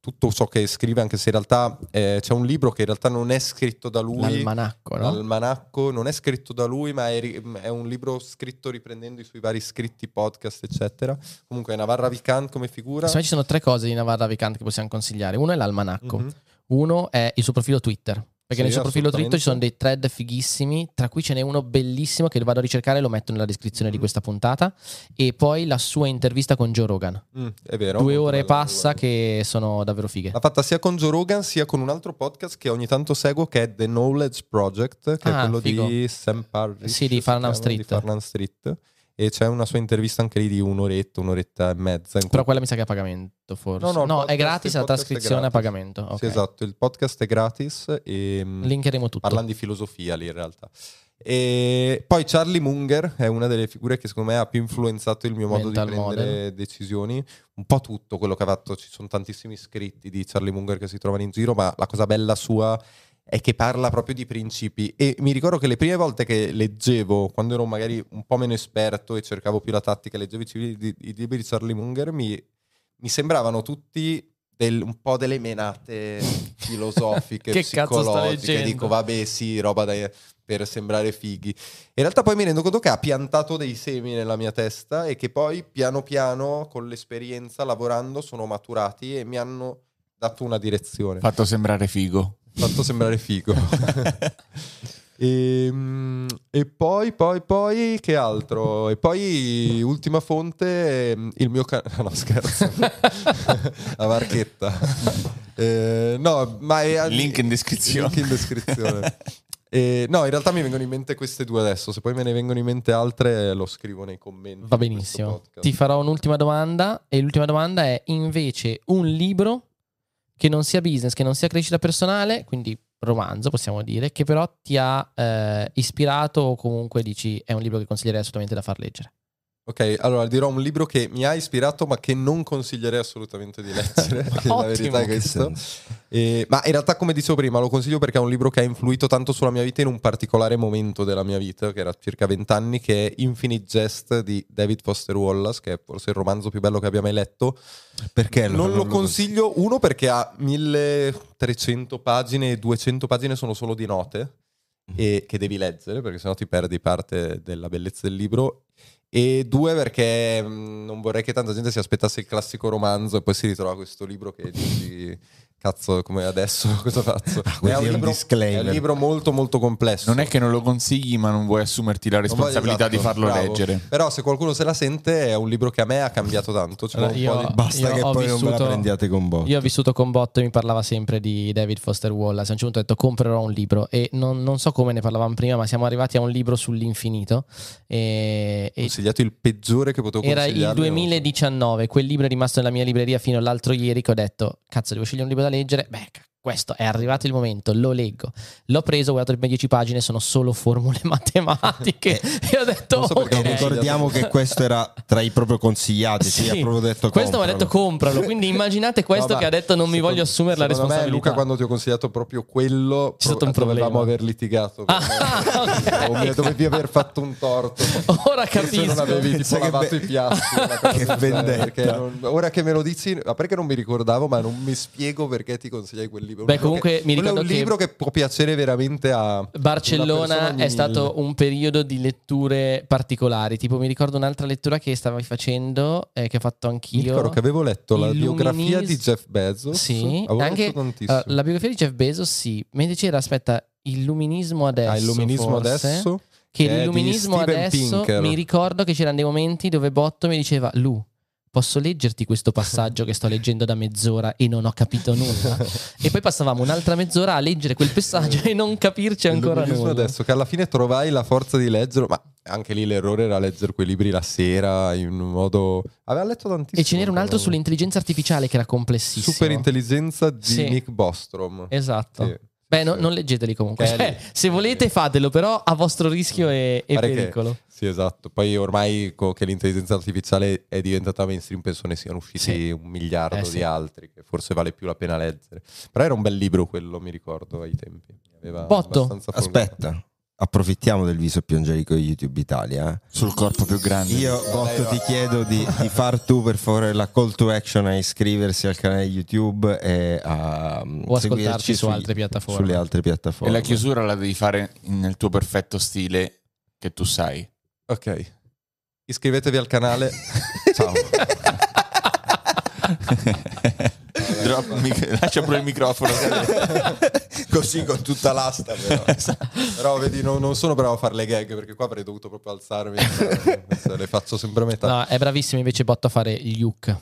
tutto ciò che scrive, anche se in realtà eh, c'è un libro che in realtà non è scritto da lui, l'almanacco, no? L'almanacco non è scritto da lui, ma è, è un libro scritto riprendendo i suoi vari scritti, podcast eccetera. Comunque Naval Ravikant come figura, sì, ci sono tre cose di Naval Ravikant che possiamo consigliare. Uno è l'almanacco, mm-hmm. uno è il suo profilo Twitter, perché sì, nel suo profilo Twitter ci sono dei thread fighissimi, tra cui ce n'è uno bellissimo che vado a ricercare e lo metto nella descrizione mm. di questa puntata. E poi la sua intervista con Joe Rogan, mm, è vero, due ore bello, passa bello. Che sono davvero fighe. L'ha fatta sia con Joe Rogan sia con un altro podcast che ogni tanto seguo, che è The Knowledge Project, che ah, è quello figo. di Sam Parrish, sì, di Farnam Street. Farnam Street. E c'è una sua intervista anche lì di un'oretta, un'oretta e mezza. Però cui... quella mi sa che è a pagamento, forse. No, no, no podcast, è gratis, la trascrizione è a pagamento. Okay. Sì, esatto, il podcast è gratis. E linkeremo tutto. Parlano di filosofia lì in realtà. E poi Charlie Munger è una delle figure che secondo me ha più influenzato il mio modo Mental di prendere model. decisioni. Un po' tutto quello che ha fatto, ci sono tantissimi scritti di Charlie Munger che si trovano in giro, ma la cosa bella sua... è che parla proprio di principi, e mi ricordo che le prime volte che leggevo, quando ero magari un po' meno esperto e cercavo più la tattica, leggevo i libri di Charlie Munger, mi, mi sembravano tutti del, un po' delle menate filosofiche, che psicologiche, dico vabbè sì, roba da, per sembrare fighi. In realtà poi mi rendo conto che ha piantato dei semi nella mia testa e che poi piano piano con l'esperienza, lavorando, sono maturati e mi hanno dato una direzione. Fatto sembrare figo. Fatto sembrare figo. e, e poi, poi, poi, che altro? E poi, ultima fonte, il mio canale... No, scherzo. La marchetta. eh, no, ma è... Link in descrizione. Link in descrizione. Eh, no, in realtà mi vengono in mente queste due adesso. Se poi me ne vengono in mente altre, lo scrivo nei commenti. Va benissimo. Ti farò un'ultima domanda. E l'ultima domanda è invece un libro che non sia business, che non sia crescita personale, quindi romanzo possiamo dire, che però ti ha eh, ispirato o comunque dici è un libro che consiglierei assolutamente da far leggere. Ok, allora dirò un libro che mi ha ispirato ma che non consiglierei assolutamente di leggere. Che ottimo, la verità è questo. E, ma in realtà, come dicevo prima, lo consiglio perché è un libro che ha influito tanto sulla mia vita in un particolare momento della mia vita, che era circa vent'anni, che è Infinite Jest di David Foster Wallace, che è forse il romanzo più bello che abbia mai letto. Perché allora non, non lo consiglio? Lo... Uno, perché ha milletrecento pagine e duecento pagine sono solo di note e che devi leggere perché sennò ti perdi parte della bellezza del libro. E due, perché mh, non vorrei che tanta gente si aspettasse il classico romanzo e poi si ritrova questo libro che dici cazzo, come adesso cosa faccio? Ah, è, un libro, un disclaimer. È un libro molto molto complesso. Non è che non lo consigli, ma non vuoi assumerti la responsabilità, esatto, di farlo bravo. leggere. Però se qualcuno se la sente, è un libro che a me ha cambiato tanto, cioè, allora, io, un po' di... Basta che poi vissuto, non me la prendiate con botto. Io ho vissuto con botto e mi parlava sempre di David Foster Wallace. A un certo punto ho detto comprerò un libro. E non, non so come ne parlavamo prima, ma siamo arrivati a un libro sull'infinito e, e il peggiore che potevo consigliarvi. Era il duemiladiciannove, quel libro è rimasto nella mia libreria fino all'altro ieri che ho detto cazzo, devo scegliere un libro da leggere, beh questo è arrivato il momento, lo leggo, l'ho preso, ho guardato le prime dieci pagine, sono solo formule matematiche eh, e ho detto non so okay. Ricordiamo che questo era tra i proprio consigliati, sì, sì, ha proprio detto questo, mi ha detto compralo, quindi immaginate questo. No, che ha detto non mi voglio assumere la responsabilità. Me, Luca, quando ti ho consigliato proprio quello c'è stato un problema, dovevamo aver litigato, ah, okay. O dovevi aver fatto un torto, ora capisco, non avevi tipo lavato i piatti. Che vendetta, non, ora che me lo dici, ma perché non mi ricordavo, ma non mi spiego perché ti consigliai quel libro. Beh, comunque che, mi ricordo è un che libro che può piacere veramente a Barcellona. È stato un periodo di letture particolari. Tipo, mi ricordo un'altra lettura che stavi facendo, eh, che ho fatto anch'io. Mi ricordo che avevo letto la biografia di Jeff Bezos. Sì, avevo anche tantissimo. Uh, la biografia di Jeff Bezos, sì. Mentre c'era, aspetta, Illuminismo adesso. Ah, Illuminismo adesso. Che l'illuminismo adesso, Pinker. Mi ricordo che c'erano dei momenti dove Botto mi diceva, Lu, posso leggerti questo passaggio che sto leggendo da mezz'ora e non ho capito nulla? E poi passavamo un'altra mezz'ora a leggere quel passaggio e non capirci ancora nulla. Adesso che alla fine trovai la forza di leggerlo, ma anche lì l'errore era leggere quei libri la sera in un modo... Aveva letto tantissimo. E ce n'era un altro sull'intelligenza artificiale che era complessissimo. Super intelligenza di sì. Nick Bostrom. Esatto. Sì. Beh, no, non leggeteli comunque. Cioè, se volete fatelo, però a vostro rischio e, e pericolo. Che, sì, esatto. Poi ormai co- che l'intelligenza artificiale è diventata mainstream, penso ne siano usciti sì. un miliardo eh, di sì. altri, che forse vale più la pena leggere. Però era un bel libro quello, mi ricordo, ai tempi. Aveva Botto, aspetta. Approfittiamo del viso più angelico di YouTube Italia sul corpo più grande. Io Botto ti chiedo di, di far tu per favore la call to action a iscriversi al canale YouTube e a o seguirci su sui, altre piattaforme. Sulle altre piattaforme. E la chiusura la devi fare nel tuo perfetto stile che tu sai. Ok. Iscrivetevi al canale. Ciao. Drop, mic- lascia pure il microfono così con tutta l'asta, però, però vedi non, non sono bravo a fare le gag perché qua avrei dovuto proprio alzarmi e le faccio sempre a metà. No, è bravissimo invece Botto a fare gli hook,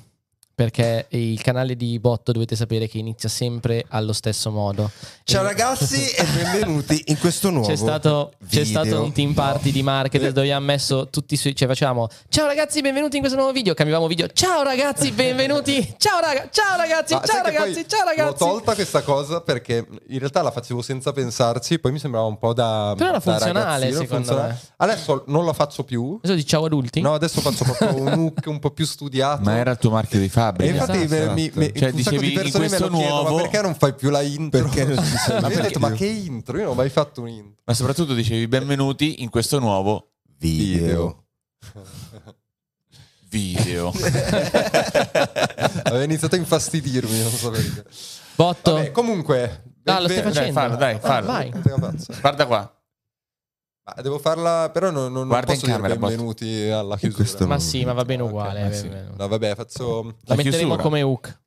perché il canale di Botto dovete sapere che inizia sempre allo stesso modo. Ciao e... ragazzi e benvenuti in questo nuovo c'è stato, video. C'è stato un team party no. di Marketers dove abbiamo messo tutti i suoi... Cioè facciamo ciao ragazzi benvenuti in questo nuovo video, cambiavamo video. Ciao ragazzi benvenuti, ciao, raga... ciao ragazzi, Ma ciao ragazzi, ciao ragazzi. L'ho tolta questa cosa perché in realtà la facevo senza pensarci, poi mi sembrava un po' da... Però era funzionale secondo me. Adesso non la faccio più. Adesso di ciao adulti? No, adesso faccio proprio un hook un po' più studiato. Ma era il tuo marchio di fabbrica. fabbrica. E infatti esatto. mi, mi, cioè, un dicevi, sacco di persone mi hanno nuovo... chiesto, ma perché non fai più la intro? Perché non ci sono. Ma io ho detto, ma che intro? Io non ho mai fatto un intro. Ma soprattutto dicevi, benvenuti in questo nuovo video. Video. Video. Aveva iniziato a infastidirmi, non so perché. Botto. Vabbè, comunque, no, lo stai facendo. Dai, farlo, dai, farlo. Ah, vai. Guarda qua. Ah, devo farla, però non, non posso dire camera, benvenuti posso. Alla chiusura. Ma sì, ma va bene uguale. Okay, eh, no, vabbè, faccio la, la metteremo chiusura. Come hook.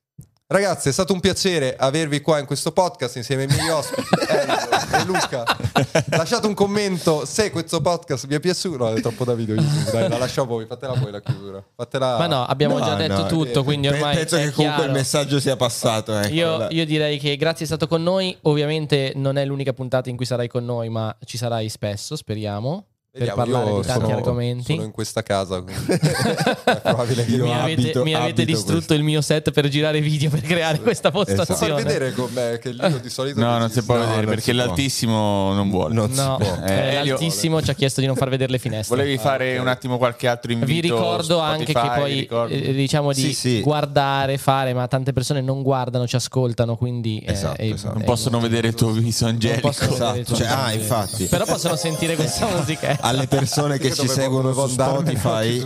Ragazzi, è stato un piacere avervi qua in questo podcast insieme ai miei ospiti, Elio e Luca. Lasciate un commento se questo podcast vi è piaciuto. No, è troppo da video YouTube. Dai, la lascio a voi, fatela voi la chiusura. Fatela... Ma no, abbiamo no, già detto no, tutto, eh, quindi ormai penso che comunque chiaro. Il messaggio sia passato. Ecco. Io, io direi che grazie, è stato con noi. Ovviamente non è l'unica puntata in cui sarai con noi, ma ci sarai spesso, speriamo. Vediamo, per parlare di tanti sono, argomenti. Sono in questa casa. È probabile che io mi avete, abito, mi avete abito distrutto questo. Il mio set per girare video, per creare questa postazione. Esatto. Vedere com'è che io di solito no, non si può no, vedere perché l'altissimo può. Non vuole. Non no, eh, eh, l'altissimo vuole. Ci ha chiesto di non far vedere le finestre. Volevi fare ah, okay. un attimo qualche altro invito? Vi ricordo Spotify, anche che poi eh, diciamo di sì, sì. guardare, fare, ma tante persone non guardano, ci ascoltano, quindi esatto, eh, esatto. È, non possono vedere il tuo viso angelico. Ah, infatti. Però possono sentire questa musica. Alle persone che ci seguono su Spotify,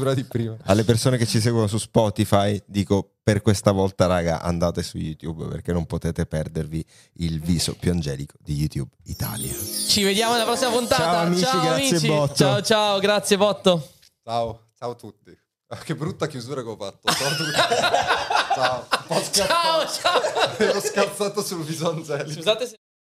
alle persone che ci seguono su Spotify, dico per questa volta, raga, andate su YouTube perché non potete perdervi il viso più angelico di YouTube Italia. Ci vediamo alla prossima puntata. Ciao amici, ciao, grazie amici. Botto. Ciao, ciao, grazie Botto. Ciao, ciao a tutti. Che brutta chiusura che ho fatto. Ciao a tutti. Ciao. Ciao, ciao. Avevo scazzato sul viso angelico. Scusate se